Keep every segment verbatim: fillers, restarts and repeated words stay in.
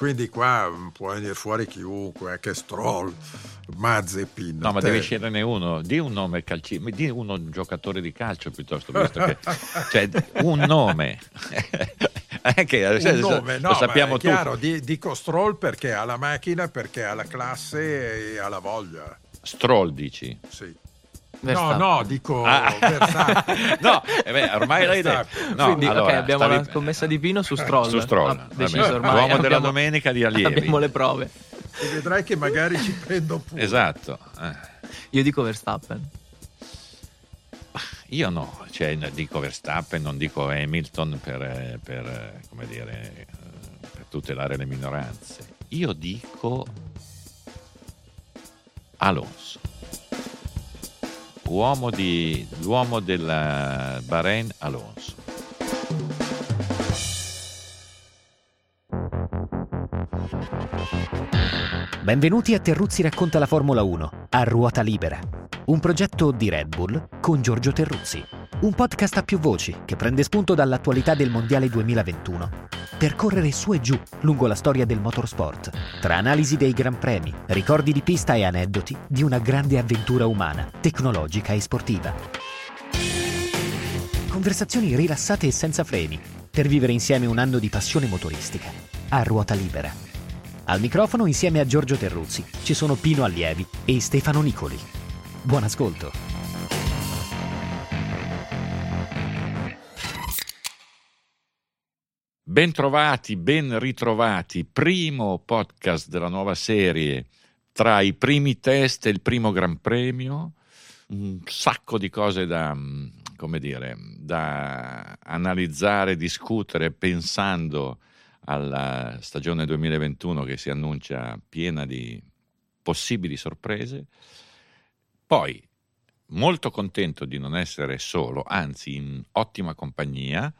Quindi qua può venire fuori chiunque, anche Stroll, Mazepin. No, ma te. Devi sceglierne uno, di un nome calcistico, di uno giocatore di calcio piuttosto, visto che cioè, un nome. Anche, un cioè, nome, lo no, sappiamo tutti. Chiaro, di, dico Stroll perché ha la macchina, perché ha la classe e ha la voglia. Stroll dici? Sì. Verstappen. No, no, dico ah. Verstappen. No, eh beh, ormai l'hai detto. No, quindi, allora, okay, abbiamo stavi... la scommessa di Pino su Stroll. Su Stroll. Ah, deciso ormai. L'uomo abbiamo... della domenica di Allievi. Abbiamo le prove. E vedrai che magari ci prendo pure. Esatto. Eh. Io dico Verstappen. Io no, cioè dico Verstappen, non dico Hamilton per, per come dire, per tutelare le minoranze. Io dico Alonso. Uomo di, l'uomo del Bahrain, Alonso. Benvenuti a Terruzzi racconta la Formula uno, a ruota libera. Un progetto di Red Bull con Giorgio Terruzzi. Un podcast a più voci che prende spunto dall'attualità del Mondiale duemilaventuno. Per correre su e giù lungo la storia del motorsport, tra analisi dei gran premi, ricordi di pista e aneddoti di una grande avventura umana, tecnologica e sportiva. Conversazioni rilassate e senza freni, per vivere insieme un anno di passione motoristica, a ruota libera. Al microfono insieme a Giorgio Terruzzi ci sono Pino Allievi e Stefano Nicoli. Buon ascolto. Bentrovati, ben ritrovati, primo podcast della nuova serie, tra i primi test e il primo Gran Premio, un sacco di cose da, come dire, da analizzare, discutere, pensando alla stagione duemilaventuno che si annuncia piena di possibili sorprese. Poi, molto contento di non essere solo, anzi in ottima compagnia,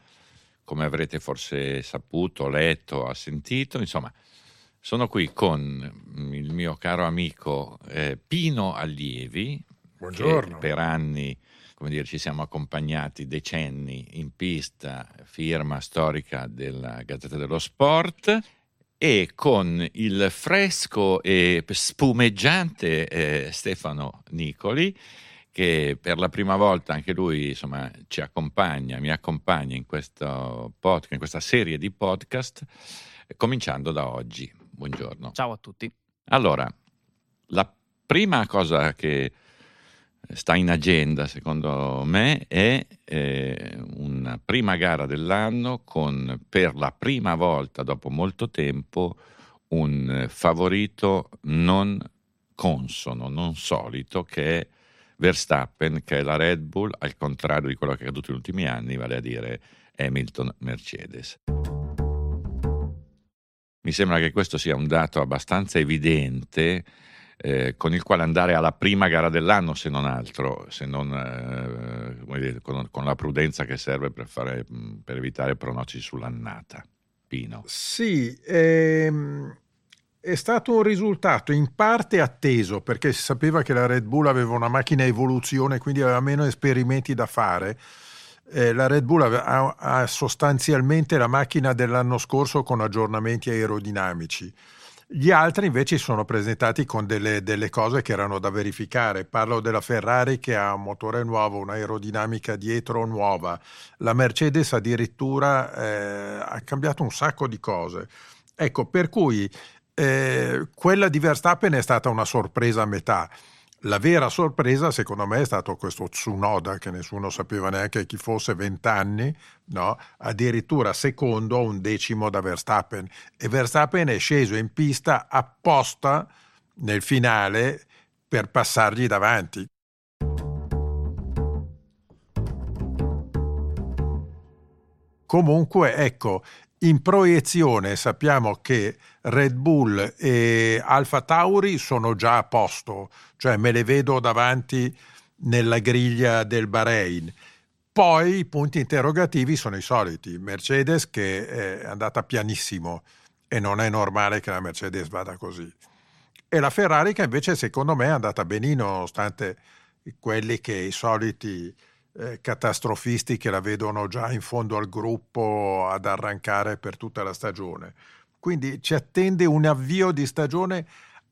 come avrete forse saputo, letto, sentito, insomma, sono qui con il mio caro amico eh, Pino Allievi. Buongiorno. Che per anni, come dire, ci siamo accompagnati decenni in pista, firma storica della Gazzetta dello Sport, e con il fresco e spumeggiante eh, Stefano Nicoli, che per la prima volta anche lui, insomma, ci accompagna, mi accompagna in questo podcast, in questa serie di podcast, cominciando da oggi. Buongiorno. Ciao a tutti. Allora, la prima cosa che sta in agenda, secondo me, è eh, una prima gara dell'anno con, per la prima volta dopo molto tempo, un favorito non consono, non solito, che è Verstappen, che è la Red Bull, al contrario di quello che è accaduto negli ultimi anni, vale a dire Hamilton Mercedes. Mi sembra che questo sia un dato abbastanza evidente, eh, con il quale andare alla prima gara dell'anno, se non altro, se non eh, come dire, con, con la prudenza che serve per, fare, per evitare pronostici sull'annata. Pino. Sì, ehm... È stato un risultato in parte atteso, perché si sapeva che la Red Bull aveva una macchina a evoluzione, quindi aveva meno esperimenti da fare. Eh, la Red Bull ha, ha sostanzialmente la macchina dell'anno scorso con aggiornamenti aerodinamici. Gli altri invece si sono presentati con delle, delle cose che erano da verificare. Parlo della Ferrari, che ha un motore nuovo, un'aerodinamica dietro nuova. La Mercedes addirittura eh, ha cambiato un sacco di cose. Ecco, per cui... Eh, quella di Verstappen è stata una sorpresa a metà. La vera sorpresa, secondo me, è stato questo Tsunoda, che nessuno sapeva neanche chi fosse, vent'anni, no? Addirittura secondo a un decimo da Verstappen, e Verstappen è sceso in pista apposta nel finale per passargli davanti. Comunque, ecco, in proiezione sappiamo che Red Bull e Alfa Tauri sono già a posto, cioè me le vedo davanti nella griglia del Bahrain. Poi i punti interrogativi sono i soliti. Mercedes, che è andata pianissimo, e non è normale che la Mercedes vada così. E la Ferrari, che invece secondo me è andata benino, nonostante quelli che i soliti... Eh, catastrofisti che la vedono già in fondo al gruppo ad arrancare per tutta la stagione. Quindi ci attende un avvio di stagione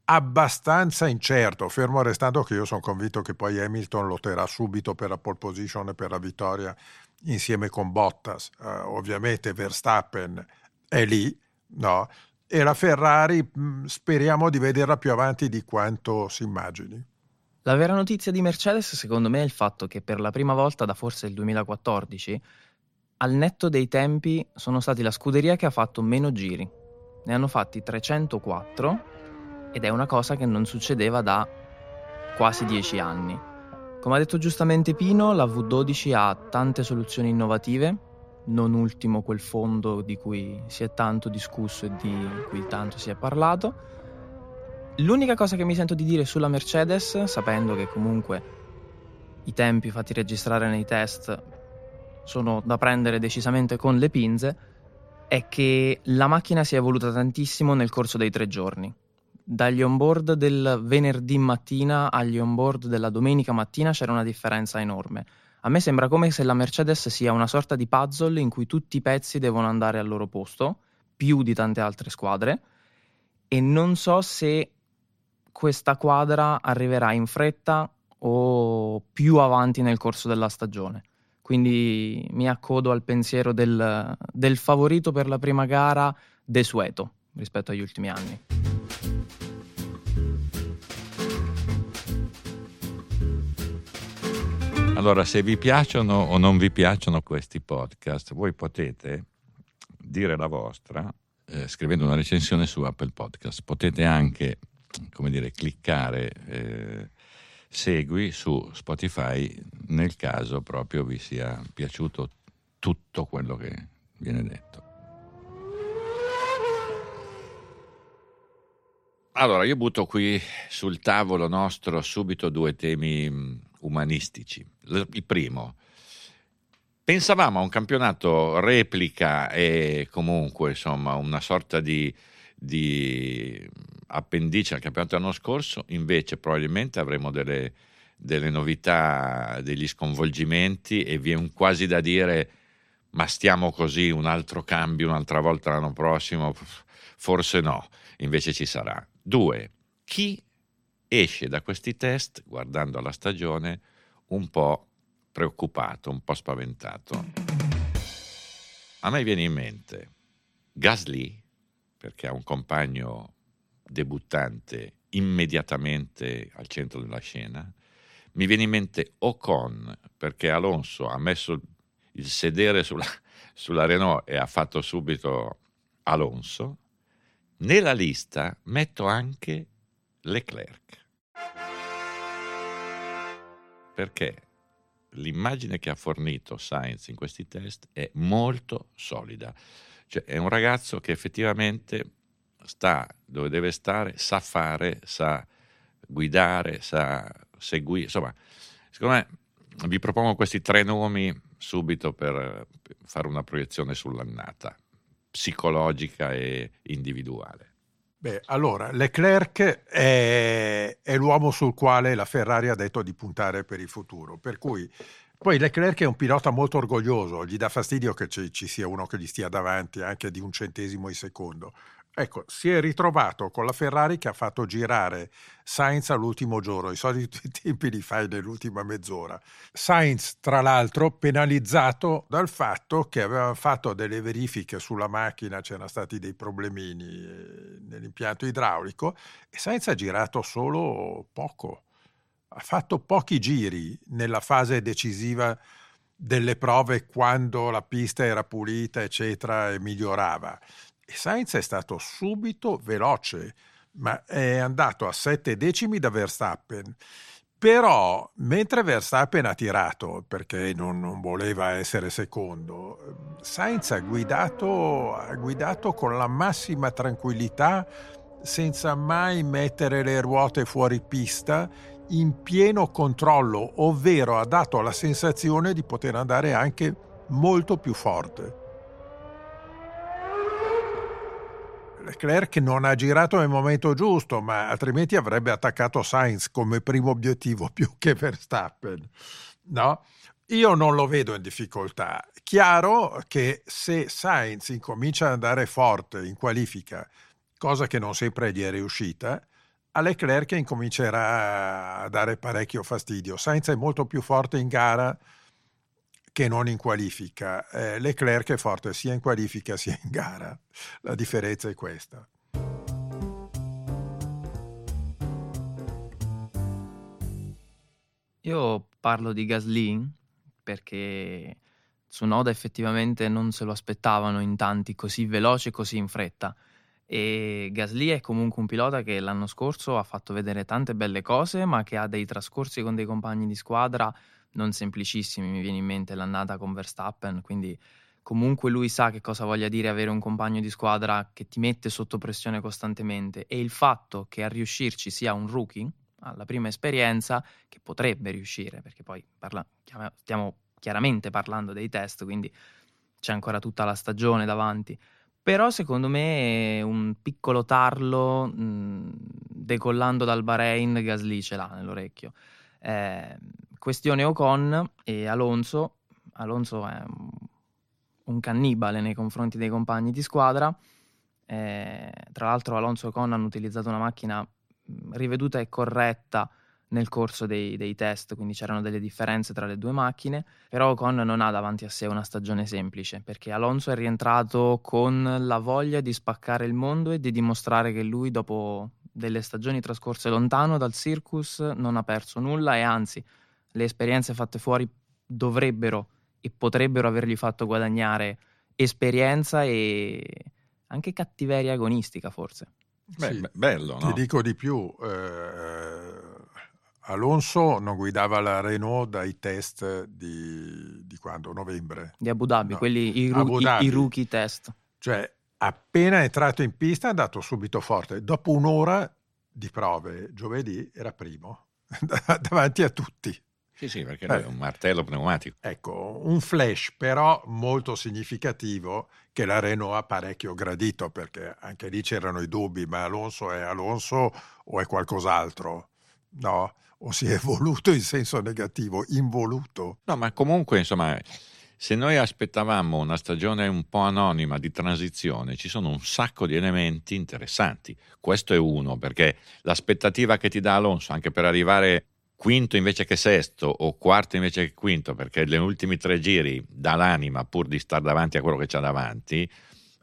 abbastanza incerto, fermo restando che io sono convinto che poi Hamilton lotterà subito per la pole position e per la vittoria insieme con Bottas. Uh, ovviamente Verstappen è lì, no? E la Ferrari mh, speriamo di vederla più avanti di quanto si immagini. La vera notizia di Mercedes secondo me è il fatto che per la prima volta da forse il duemilaquattordici, al netto dei tempi, sono stati la scuderia che ha fatto meno giri. Ne hanno fatti trecentoquattro ed è una cosa che non succedeva da quasi dieci anni. Come ha detto giustamente Pino, la vu dodici ha tante soluzioni innovative, non ultimo quel fondo di cui si è tanto discusso e di cui tanto si è parlato. L'unica cosa che mi sento di dire sulla Mercedes, sapendo che comunque i tempi fatti registrare nei test sono da prendere decisamente con le pinze, è che la macchina si è evoluta tantissimo nel corso dei tre giorni. Dagli onboard del venerdì mattina agli onboard della domenica mattina c'era una differenza enorme. A me sembra come se la Mercedes sia una sorta di puzzle in cui tutti i pezzi devono andare al loro posto, più di tante altre squadre, e non so se questa quadra arriverà in fretta o più avanti nel corso della stagione. Quindi mi accodo al pensiero del, del favorito per la prima gara desueto rispetto agli ultimi anni. Allora, se vi piacciono o non vi piacciono questi podcast, voi potete dire la vostra eh, scrivendo una recensione su Apple Podcast. Potete anche, come dire, cliccare eh, segui su Spotify nel caso proprio vi sia piaciuto tutto quello che viene detto. Allora, io butto qui sul tavolo nostro subito due temi umanistici. Il primo: pensavamo a un campionato replica e comunque insomma una sorta di, di appendice al campionato dell'anno scorso, invece probabilmente avremo delle, delle novità, degli sconvolgimenti, e vi è un quasi da dire ma stiamo così, un altro cambio un'altra volta l'anno prossimo, forse no, invece ci sarà. Due, chi esce da questi test guardando la stagione un po' preoccupato, un po' spaventato? A me viene in mente Gasly, perché ha un compagno debuttante immediatamente al centro della scena. Mi viene in mente Ocon, perché Alonso ha messo il sedere sulla, sulla Renault e ha fatto subito Alonso. Nella lista metto anche Leclerc, perché l'immagine che ha fornito Sainz in questi test è molto solida, cioè è un ragazzo che effettivamente sta dove deve stare, sa fare, sa guidare, sa seguire. Insomma, secondo me, vi propongo questi tre nomi subito per fare una proiezione sull'annata psicologica e individuale. Beh, allora, Leclerc è, è l'uomo sul quale la Ferrari ha detto di puntare per il futuro, per cui poi Leclerc è un pilota molto orgoglioso, gli dà fastidio che ci, ci sia uno che gli stia davanti anche di un centesimo di secondo. Ecco, si è ritrovato con la Ferrari che ha fatto girare Sainz all'ultimo giorno, i soliti tempi li fai nell'ultima mezz'ora. Sainz, tra l'altro, penalizzato dal fatto che aveva fatto delle verifiche sulla macchina, c'erano stati dei problemini nell'impianto idraulico e Sainz ha girato solo poco, ha fatto pochi giri nella fase decisiva delle prove, quando la pista era pulita, eccetera, e migliorava. E Sainz è stato subito veloce, ma è andato a sette decimi da Verstappen. Però, mentre Verstappen ha tirato, perché non, non voleva essere secondo, Sainz ha guidato, ha guidato con la massima tranquillità, senza mai mettere le ruote fuori pista, in pieno controllo, ovvero ha dato la sensazione di poter andare anche molto più forte. Leclerc non ha girato nel momento giusto, ma altrimenti avrebbe attaccato Sainz come primo obiettivo più che Verstappen, no? Io non lo vedo in difficoltà. Chiaro che se Sainz incomincia ad andare forte in qualifica, cosa che non sempre gli è riuscita, a Leclerc incomincerà a dare parecchio fastidio. Sainz è molto più forte in gara che non in qualifica. Eh, Leclerc è forte sia in qualifica sia in gara. La differenza è questa. Io parlo di Gasly perché Tsunoda effettivamente non se lo aspettavano in tanti così veloce, così in fretta, e Gasly è comunque un pilota che l'anno scorso ha fatto vedere tante belle cose, ma che ha dei trascorsi con dei compagni di squadra non semplicissimi. Mi viene in mente l'annata con Verstappen, quindi comunque lui sa che cosa voglia dire avere un compagno di squadra che ti mette sotto pressione costantemente, e il fatto che a riuscirci sia un rookie alla prima esperienza, che potrebbe riuscire, perché poi parla- stiamo chiaramente parlando dei test, quindi c'è ancora tutta la stagione davanti, però secondo me un piccolo tarlo mh, decollando dal Bahrain Gasly ce l'ha nell'orecchio. Eh, questione Ocon e Alonso. Alonso è un cannibale nei confronti dei compagni di squadra, eh, tra l'altro Alonso e Ocon hanno utilizzato una macchina riveduta e corretta nel corso dei, dei test, quindi c'erano delle differenze tra le due macchine, però Ocon non ha davanti a sé una stagione semplice, perché Alonso è rientrato con la voglia di spaccare il mondo e di dimostrare che lui, dopo delle stagioni trascorse lontano dal circus, non ha perso nulla, e anzi le esperienze fatte fuori dovrebbero e potrebbero avergli fatto guadagnare esperienza e anche cattiveria agonistica, forse. Beh, sì. Bello, no? Ti dico di più, eh, Alonso non guidava la Renault dai test di, di quando? Novembre? Di Abu Dhabi, no. Quelli, i, Abu i, Dhabi. I rookie test. Cioè, appena entrato in pista è andato subito forte. Dopo un'ora di prove, giovedì, era primo, davanti a tutti. Sì, sì, perché eh. è un martello pneumatico. Ecco, un flash però molto significativo che la Renault ha parecchio gradito, perché anche lì c'erano i dubbi, ma Alonso è Alonso o è qualcos'altro? No? O si è evoluto in senso negativo, involuto? No, ma comunque, insomma, se noi aspettavamo una stagione un po' anonima di transizione, ci sono un sacco di elementi interessanti. Questo è uno, perché l'aspettativa che ti dà Alonso anche per arrivare quinto invece che sesto o quarto invece che quinto, perché negli ultimi tre giri dà l'anima pur di star davanti a quello che c'ha davanti,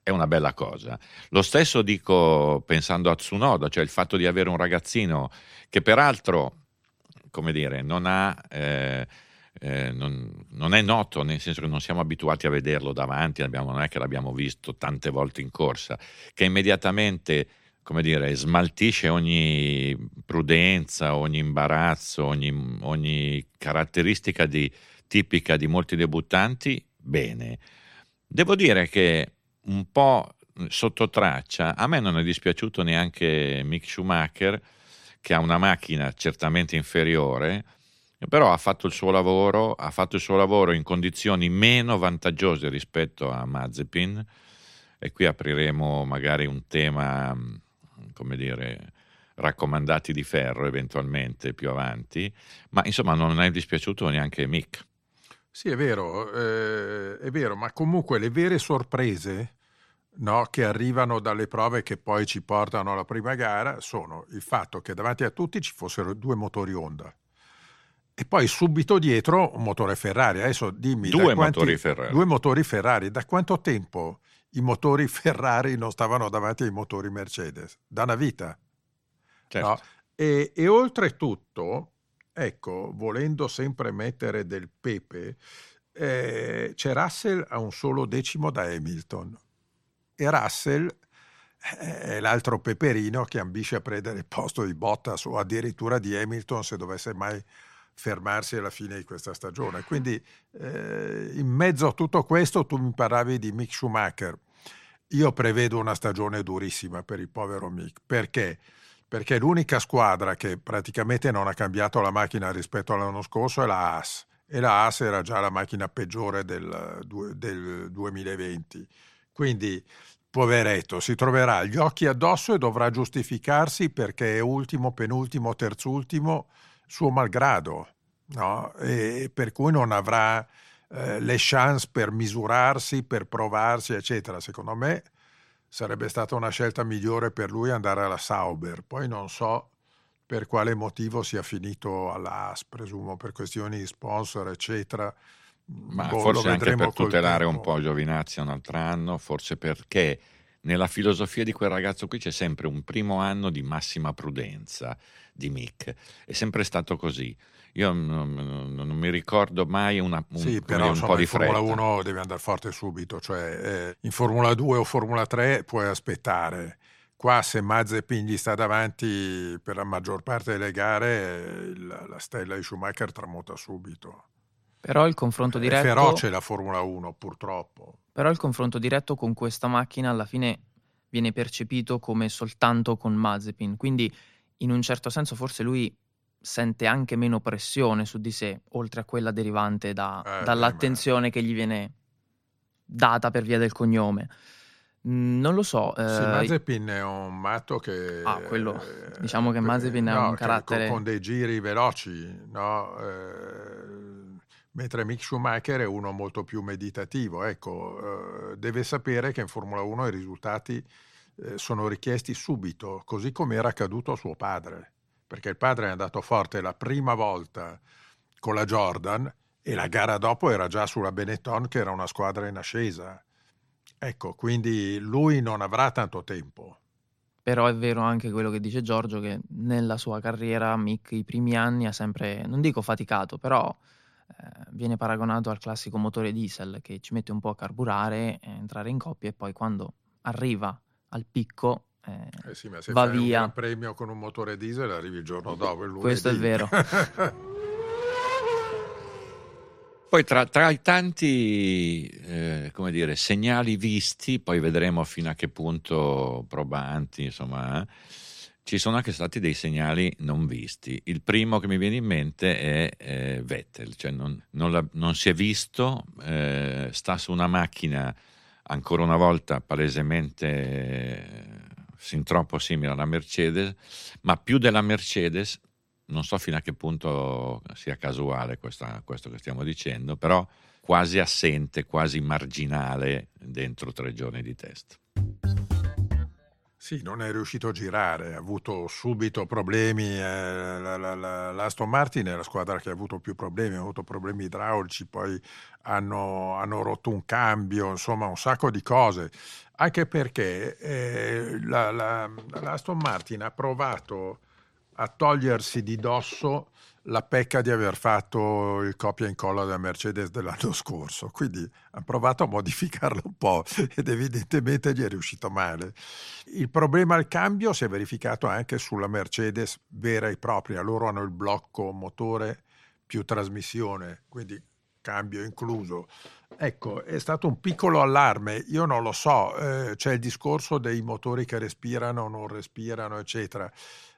è una bella cosa. Lo stesso dico pensando a Tsunoda, cioè il fatto di avere un ragazzino che peraltro, come dire, non ha eh, eh, non, non è noto, nel senso che non siamo abituati a vederlo davanti, abbiamo, non è che l'abbiamo visto tante volte in corsa, che immediatamente, come dire, smaltisce ogni prudenza, ogni imbarazzo, ogni, ogni caratteristica di, tipica di molti debuttanti, bene. Devo dire che un po' sotto traccia, a me non è dispiaciuto neanche Mick Schumacher, che ha una macchina certamente inferiore, però ha fatto il suo lavoro, ha fatto il suo lavoro in condizioni meno vantaggiose rispetto a Mazepin, e qui apriremo magari un tema, come dire, raccomandati di ferro eventualmente più avanti, ma insomma non è dispiaciuto neanche Mick. Sì, è vero, eh, è vero, ma comunque le vere sorprese, no, che arrivano dalle prove che poi ci portano alla prima gara sono il fatto che davanti a tutti ci fossero due motori Honda e poi subito dietro un motore Ferrari. Adesso dimmi, due da quanti, motori Ferrari. Due motori Ferrari, da quanto tempo i motori Ferrari non stavano davanti ai motori Mercedes? Da una vita. Certo. No? E, e oltretutto, ecco, volendo sempre mettere del pepe, eh, c'è Russell a un solo decimo da Hamilton, e Russell è l'altro peperino che ambisce a prendere il posto di Bottas o addirittura di Hamilton se dovesse mai fermarsi alla fine di questa stagione. Quindi eh, in mezzo a tutto questo tu mi parlavi di Mick Schumacher. Io prevedo una stagione durissima per il povero Mick. Perché? Perché l'unica squadra che praticamente non ha cambiato la macchina rispetto all'anno scorso è la Haas, e la Haas era già la macchina peggiore del, del duemilaventi. Quindi poveretto, si troverà gli occhi addosso e dovrà giustificarsi perché è ultimo, penultimo, terzultimo, suo malgrado. no? E per cui non avrà eh, le chance per misurarsi, per provarsi, eccetera. Secondo me sarebbe stata una scelta migliore per lui andare alla Sauber. Poi non so per quale motivo sia finito alla A S, presumo per questioni di sponsor, eccetera. Ma boh, forse anche per tutelare tempo. Un po' Giovinazzi un altro anno, forse perché nella filosofia di quel ragazzo qui c'è sempre un primo anno di massima prudenza di Mick, è sempre stato così. Io non, non, non mi ricordo mai una, un, sì, però, un insomma, po' di fretta. In Formula uno devi andare forte subito, cioè eh, in Formula due o Formula tre puoi aspettare. Qua se Mazepin gli sta davanti per la maggior parte delle gare, eh, la, la stella di Schumacher tramonta subito. Però il confronto diretto... È feroce la Formula uno, purtroppo. Però il confronto diretto con questa macchina alla fine viene percepito come soltanto con Mazepin, quindi in un certo senso forse lui sente anche meno pressione su di sé, oltre a quella derivante da, eh, dall'attenzione eh, che gli viene data per via del cognome. Non lo so. Eh, sì, Mazepin è un matto che... Ah, quello. Eh, diciamo che Mazepin eh, ha no, un carattere... Con, con dei giri veloci, no? Eh, mentre Mick Schumacher è uno molto più meditativo. Ecco, eh, deve sapere che in Formula uno i risultati eh, sono richiesti subito, così come era accaduto a suo padre, perché il padre è andato forte la prima volta con la Jordan e la gara dopo era già sulla Benetton, che era una squadra in ascesa. Ecco, quindi lui non avrà tanto tempo. Però è vero anche quello che dice Giorgio, che nella sua carriera Mick i primi anni ha sempre, non dico faticato, però eh, viene paragonato al classico motore diesel che ci mette un po' a carburare, eh, entrare in coppia, e poi quando arriva al picco eh, eh sì, ma se va fai via. Un premio con un motore diesel arrivi il giorno dopo, il lunedì. Questo è vero. Poi tra, tra i tanti eh, come dire, segnali visti, poi vedremo fino a che punto probanti, insomma, eh, ci sono anche stati dei segnali non visti. Il primo che mi viene in mente è eh, Vettel, cioè non, non, la, non si è visto, eh, sta su una macchina ancora una volta palesemente eh, sin troppo simile alla Mercedes, ma più della Mercedes. Non so fino a che punto sia casuale questa, questo che stiamo dicendo, però quasi assente, quasi marginale dentro tre giorni di test. Sì, non è riuscito a girare, ha avuto subito problemi. Eh, la, la, la, l'Aston Martin è la squadra che ha avuto più problemi, ha avuto problemi idraulici, poi hanno, hanno rotto un cambio, insomma un sacco di cose. Anche perché eh, la, la, l'Aston Martin ha provato a togliersi di dosso la pecca di aver fatto il copia e incolla della Mercedes dell'anno scorso, quindi ha provato a modificarlo un po' ed evidentemente gli è riuscito male. Il problema al cambio si è verificato anche sulla Mercedes vera e propria. Loro hanno il blocco motore più trasmissione, quindi cambio incluso. Ecco, è stato un piccolo allarme. Io non lo so, eh, c'è il discorso dei motori che respirano, non respirano, eccetera.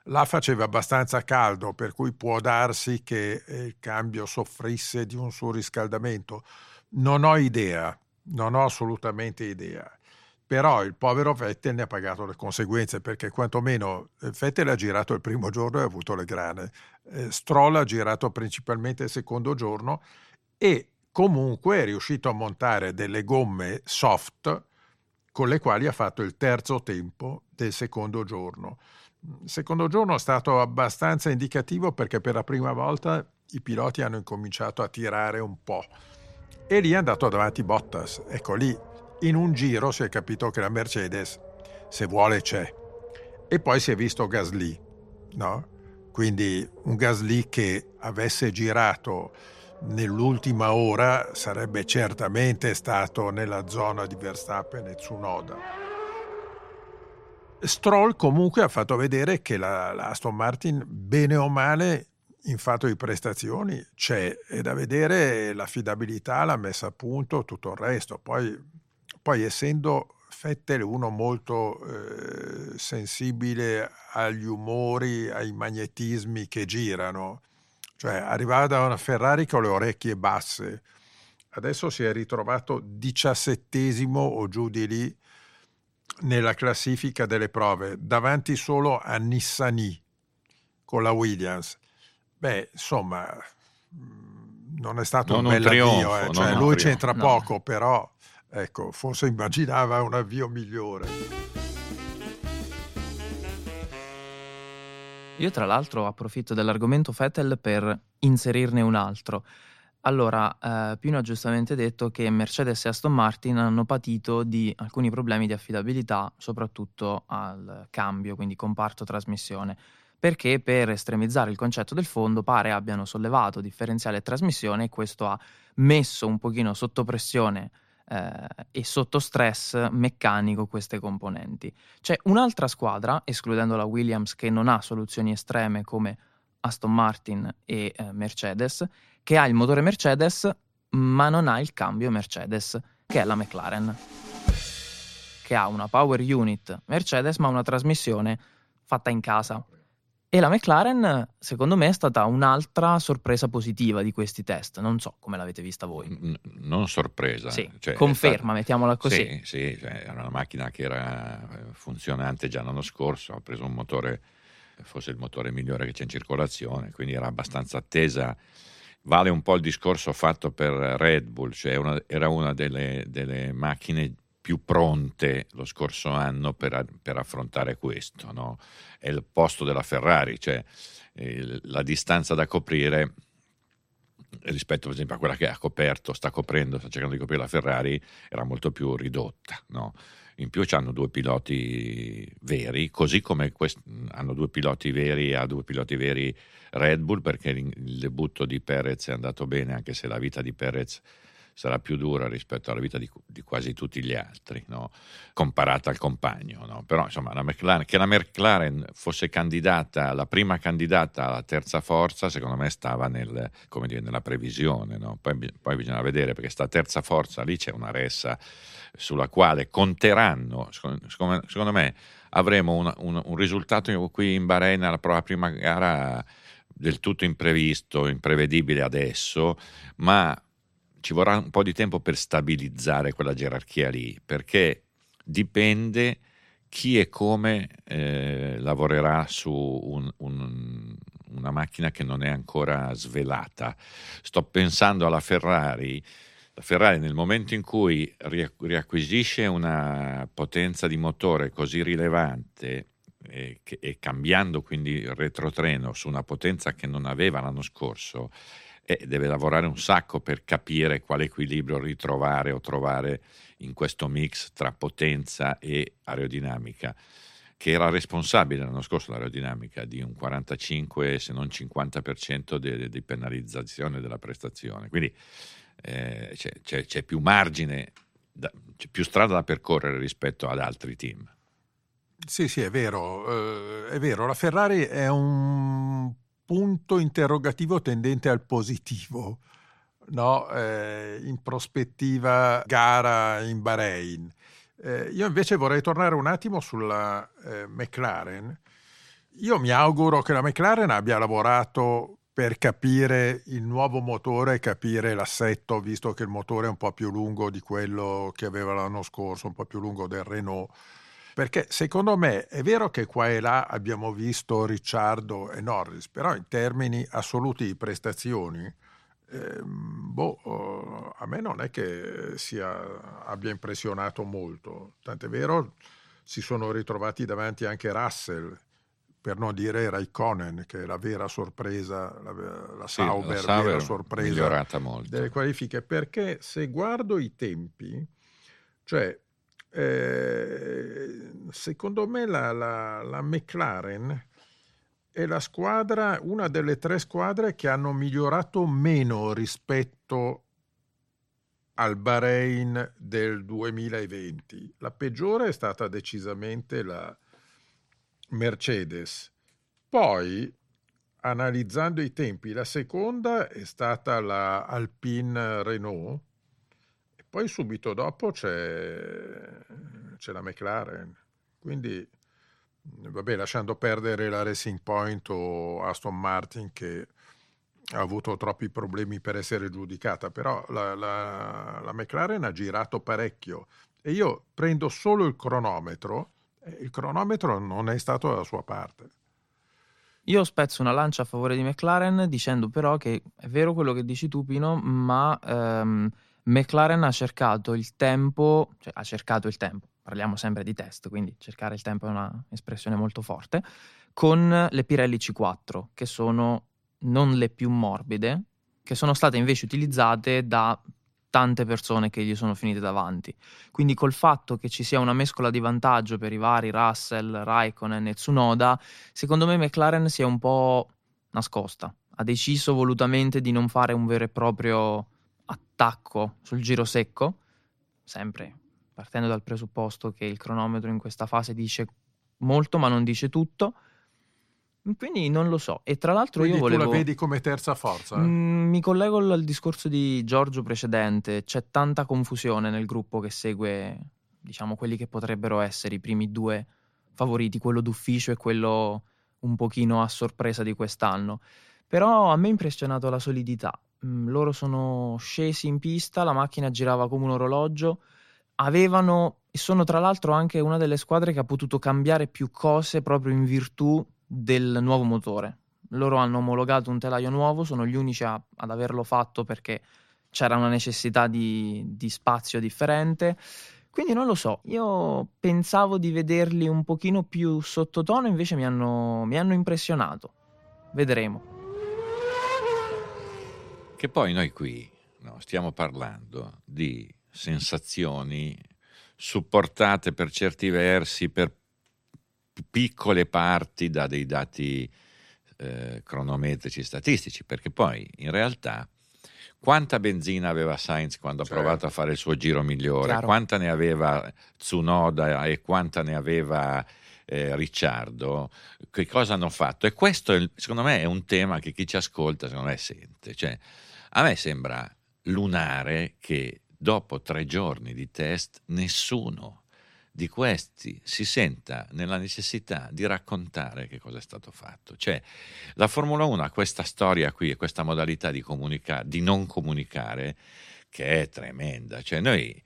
Là faceva abbastanza caldo, per cui può darsi che il cambio soffrisse di un surriscaldamento. Non ho idea, non ho assolutamente idea. Però il povero Vettel ne ha pagato le conseguenze, perché quantomeno Vettel ha girato il primo giorno e ha avuto le grane. Stroll ha girato principalmente il secondo giorno e comunque è riuscito a montare delle gomme soft con le quali ha fatto il terzo tempo del secondo giorno. Il secondo giorno è stato abbastanza indicativo, perché per la prima volta i piloti hanno incominciato a tirare un po' e lì è andato davanti Bottas. Ecco, lì in un giro si è capito che la Mercedes se vuole c'è, e poi si è visto Gasly, no? Quindi un Gasly che avesse girato nell'ultima ora sarebbe certamente stato nella zona di Verstappen e Tsunoda. Stroll comunque ha fatto vedere che la, la Aston Martin, bene o male, in fatto di prestazioni c'è, è da vedere l'affidabilità, la messa a punto, tutto il resto. Poi, poi essendo Vettel uno molto eh, sensibile agli umori, ai magnetismi che girano, cioè arrivava da una Ferrari con le orecchie basse, adesso si è ritrovato diciassettesimo o giù di lì nella classifica delle prove, davanti solo a Nissany con la Williams. Beh, insomma, non è stato non un bel avvio, eh. cioè, lui c'entra no. poco, però ecco, forse immaginava un avvio migliore. Io tra l'altro approfitto dell'argomento Vettel per inserirne un altro. Allora, eh, Pino ha giustamente detto che Mercedes e Aston Martin hanno patito di alcuni problemi di affidabilità, soprattutto al cambio, quindi comparto trasmissione, perché per estremizzare il concetto del fondo pare abbiano sollevato differenziale e trasmissione, e questo ha messo un pochino sotto pressione e sotto stress meccanico queste componenti. C'è un'altra squadra, escludendo la Williams, che non ha soluzioni estreme come Aston Martin e eh, Mercedes, che ha il motore Mercedes ma non ha il cambio Mercedes, che è la McLaren, che ha una power unit Mercedes ma una trasmissione fatta in casa. E la McLaren, secondo me, è stata un'altra sorpresa positiva di questi test. Non so come l'avete vista voi. Non sorpresa. Sì, cioè, conferma, mettiamola così. Sì, sì, cioè, era una macchina che era funzionante già l'anno scorso, ha preso un motore, forse il motore migliore che c'è in circolazione, quindi era abbastanza attesa. Vale un po' il discorso fatto per Red Bull, cioè una, era una delle, delle macchine più pronte lo scorso anno per, per affrontare questo, no? È il posto della Ferrari, cioè eh, la distanza da coprire rispetto per esempio a quella che ha coperto, sta coprendo, sta cercando di coprire la Ferrari, era molto più ridotta, no? In più hanno due piloti veri, così come quest- hanno due piloti veri, ha due piloti veri Red Bull, perché il debutto di Perez è andato bene, anche se la vita di Perez sarà più dura rispetto alla vita di, di quasi tutti gli altri, no? Comparata al compagno, no? Però insomma la McLaren, che la McLaren fosse candidata, la prima candidata alla terza forza, secondo me stava nel, come dire, nella previsione, no? Poi, poi bisogna vedere, perché sta terza forza lì c'è una ressa sulla quale conteranno, secondo, secondo me avremo un, un, un risultato qui in Bahrain alla prima gara del tutto imprevisto, imprevedibile adesso, ma ci vorrà un po' di tempo per stabilizzare quella gerarchia lì, perché dipende chi e come eh, lavorerà su un, un, una macchina che non è ancora svelata. Sto pensando alla Ferrari. La Ferrari, nel momento in cui riacquisisce una potenza di motore così rilevante e, e cambiando quindi il retrotreno su una potenza che non aveva l'anno scorso, e deve lavorare un sacco per capire quale equilibrio ritrovare o trovare in questo mix tra potenza e aerodinamica, che era responsabile l'anno scorso l'aerodinamica di un quarantacinque se non cinquanta per cento di, di penalizzazione della prestazione, quindi eh, c'è, c'è, c'è più margine, da, c'è più strada da percorrere rispetto ad altri team. Sì, sì, è vero, eh, è vero, la Ferrari è un punto interrogativo tendente al positivo, no? Eh, in prospettiva gara in Bahrain. Eh, io invece vorrei tornare un attimo sulla eh, McLaren. Io mi auguro che la McLaren abbia lavorato per capire il nuovo motore, capire l'assetto, visto che il motore è un po' più lungo di quello che aveva l'anno scorso, un po' più lungo del Renault. Perché secondo me è vero che qua e là abbiamo visto Ricciardo e Norris, però in termini assoluti di prestazioni, eh, boh, a me non è che sia, abbia impressionato molto. Tant'è vero, si sono ritrovati davanti anche Russell, per non dire Raikkonen, che è la vera sorpresa, la, la Sauber, sì, la Sauber vera sorpresa, migliorata molto, delle qualifiche. Perché se guardo i tempi, cioè... Eh, secondo me la, la, la McLaren è la squadra, una delle tre squadre che hanno migliorato meno rispetto al Bahrain del duemilaventi. La peggiore è stata decisamente la Mercedes. Poi, analizzando i tempi, la seconda è stata la Alpine Renault. Poi subito dopo c'è, c'è la McLaren, quindi vabbè, lasciando perdere la Racing Point o Aston Martin, che ha avuto troppi problemi per essere giudicata, però la, la, la McLaren ha girato parecchio, e io prendo solo il cronometro, e il cronometro non è stato dalla sua parte. Io spezzo una lancia a favore di McLaren dicendo però che è vero quello che dici tu, Pino, ma ehm, McLaren ha cercato il tempo, cioè ha cercato il tempo, parliamo sempre di test, quindi cercare il tempo è un'espressione molto forte, con le Pirelli C quattro, che sono non le più morbide, che sono state invece utilizzate da tante persone che gli sono finite davanti. Quindi col fatto che ci sia una mescola di vantaggio per i vari Russell, Raikkonen e Tsunoda, secondo me McLaren si è un po' nascosta, ha deciso volutamente di non fare un vero e proprio attacco sul giro secco, sempre partendo dal presupposto che il cronometro in questa fase dice molto ma non dice tutto. Quindi non lo so. E tra l'altro quindi io volevo... tu la vedi come terza forza? Eh? Mm, mi collego al discorso di Giorgio precedente. C'è tanta confusione nel gruppo che segue, diciamo, quelli che potrebbero essere i primi due favoriti, quello d'ufficio e quello un pochino a sorpresa di quest'anno. Però a me è impressionato la solidità. Mm, loro sono scesi in pista, la macchina girava come un orologio, avevano... e sono tra l'altro anche una delle squadre che ha potuto cambiare più cose proprio in virtù del nuovo motore. Loro hanno omologato un telaio nuovo, sono gli unici a, ad averlo fatto perché c'era una necessità di, di spazio differente. Quindi non lo so, io pensavo di vederli un pochino più sottotono, invece mi hanno, mi hanno impressionato. Vedremo. Che poi noi qui, no, stiamo parlando di sensazioni supportate per certi versi, per piccole parti, da dei dati eh, cronometrici statistici, perché poi in realtà quanta benzina aveva Sainz quando certo. ha provato a fare il suo giro migliore, Chiaro. quanta ne aveva Tsunoda e quanta ne aveva eh, Ricciardo, che cosa hanno fatto? E questo è il, secondo me è un tema che chi ci ascolta secondo me sente, cioè a me sembra lunare che dopo tre giorni di test nessuno di questi si senta nella necessità di raccontare che cosa è stato fatto. Cioè, la Formula uno ha questa storia qui e questa modalità di comunica- di non comunicare che è tremenda. Cioè, noi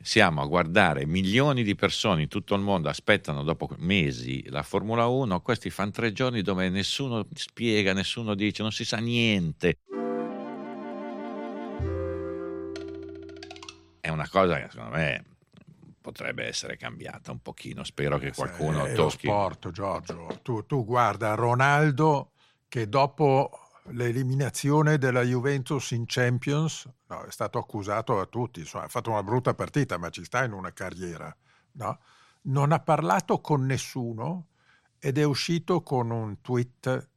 siamo a guardare milioni di persone in tutto il mondo, aspettano dopo mesi la Formula uno, questi fanno tre giorni dove nessuno spiega, nessuno dice, non si sa niente. È una cosa che secondo me potrebbe essere cambiata un pochino, spero che qualcuno eh, tocchi. Lo sport, Giorgio, tu, tu guarda Ronaldo che dopo l'eliminazione della Juventus in Champions, no, è stato accusato da tutti, insomma, ha fatto una brutta partita ma ci sta in una carriera, no? Non ha parlato con nessuno ed è uscito con un tweet,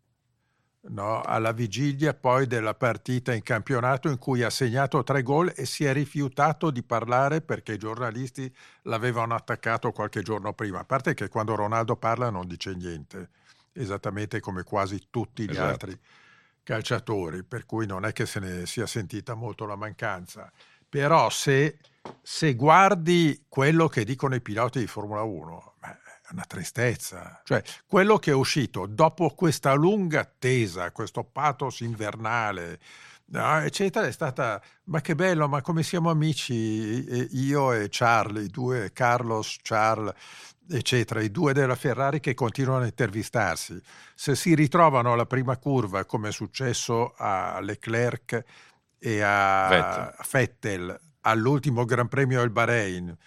no, alla vigilia poi della partita in campionato in cui ha segnato tre gol e si è rifiutato di parlare perché i giornalisti l'avevano attaccato qualche giorno prima. A parte che quando Ronaldo parla non dice niente, esattamente come quasi tutti gli esatto. altri calciatori, per cui non è che se ne sia sentita molto la mancanza. Però se, se guardi quello che dicono i piloti di Formula uno, beh, una tristezza, cioè quello che è uscito dopo questa lunga attesa, questo pathos invernale, no, eccetera, è stata ma che bello, ma come siamo amici io e Charlie, due Carlos, Charles, eccetera, i due della Ferrari che continuano a intervistarsi. Se si ritrovano alla prima curva, come è successo a Leclerc e a Vettel, Vettel all'ultimo Gran Premio del Bahrain,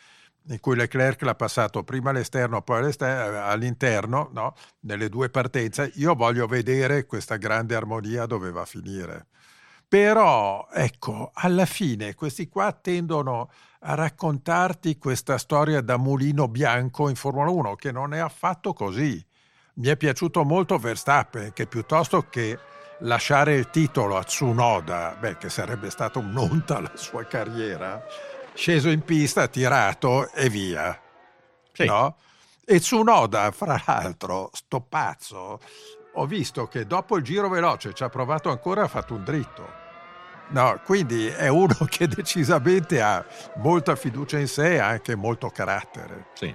in cui Leclerc l'ha passato prima all'esterno poi all'esterno, all'interno, no? Nelle due partenze, io voglio vedere questa grande armonia dove va a finire. Però ecco, alla fine questi qua tendono a raccontarti questa storia da mulino bianco in Formula uno, che non è affatto così. Mi è piaciuto molto Verstappen, che piuttosto che lasciare il titolo a Tsunoda, beh, che sarebbe stata un'onta alla sua carriera, sceso in pista, tirato e via, sì. no? E Tsunoda, fra l'altro, sto pazzo, ho visto che dopo il giro veloce ci ha provato ancora, ha fatto un dritto, no? Quindi è uno che decisamente ha molta fiducia in sé e anche molto carattere. Sì.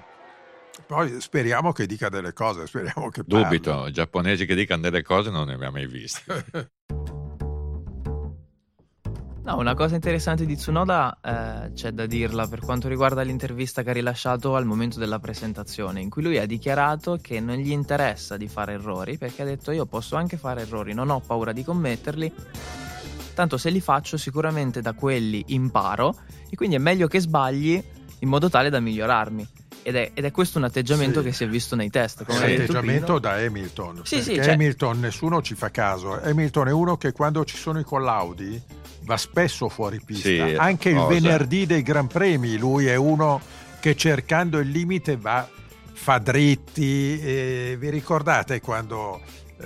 Poi speriamo che dica delle cose, speriamo che parli. Dubito, giapponesi che dicano delle cose non ne abbiamo mai visti. No, una cosa interessante di Tsunoda eh, c'è da dirla per quanto riguarda l'intervista che ha rilasciato al momento della presentazione, in cui lui ha dichiarato che non gli interessa di fare errori, perché ha detto: io posso anche fare errori, non ho paura di commetterli, tanto se li faccio sicuramente da quelli imparo, e quindi è meglio che sbagli in modo tale da migliorarmi. Ed è, ed è questo un atteggiamento sì. che si è visto nei test, come è l'atteggiamento da Hamilton, sì, perché sì, cioè... Hamilton nessuno ci fa caso. Hamilton è uno che quando ci sono i collaudi va spesso fuori pista, sì, anche cosa. il venerdì dei Gran Premi lui è uno che cercando il limite va, fa dritti, e vi ricordate quando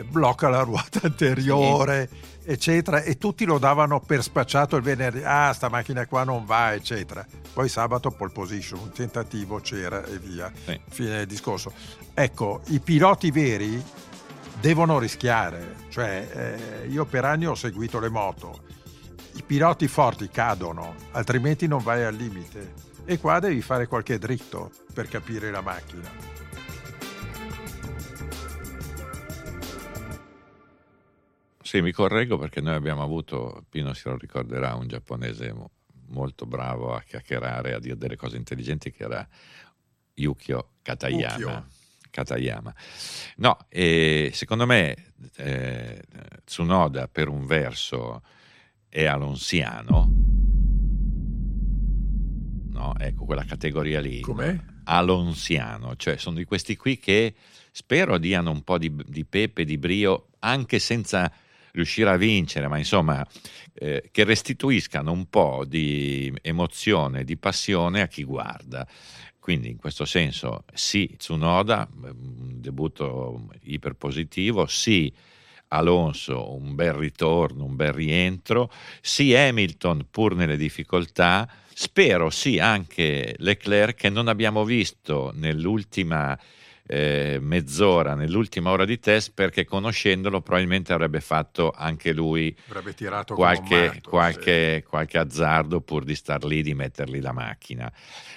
blocca la ruota anteriore, sì. eccetera, e tutti lo davano per spacciato il venerdì, ah sta macchina qua non va eccetera, poi sabato pole position, un tentativo c'era e via, sì. fine del discorso. Ecco, i piloti veri devono rischiare, cioè eh, io per anni ho seguito le moto, i piloti forti cadono, altrimenti non vai al limite, e qua devi fare qualche dritto per capire la macchina. Sì, mi correggo, perché noi abbiamo avuto, Pino se lo ricorderà, un giapponese molto bravo a chiacchierare, a dire delle cose intelligenti, che era Yukio Katayama. Ukio. Katayama. No, e secondo me eh, Tsunoda per un verso è alonsiano, no? Ecco, quella categoria lì. Com'è? Alonsiano, cioè sono di questi qui che spero diano un po' di, di pepe, di brio, anche senza riuscire a vincere, ma insomma eh, che restituiscano un po' di emozione, di passione a chi guarda. Quindi in questo senso sì Tsunoda, un debutto iperpositivo, sì Alonso, un bel ritorno, un bel rientro, sì Hamilton pur nelle difficoltà, spero sì anche Leclerc, che non abbiamo visto nell'ultima Eh, mezz'ora, nell'ultima ora di test, perché conoscendolo probabilmente avrebbe fatto anche lui, avrebbe tirato qualche, matto, qualche, sì. qualche azzardo pur di star lì, di mettergli la macchina.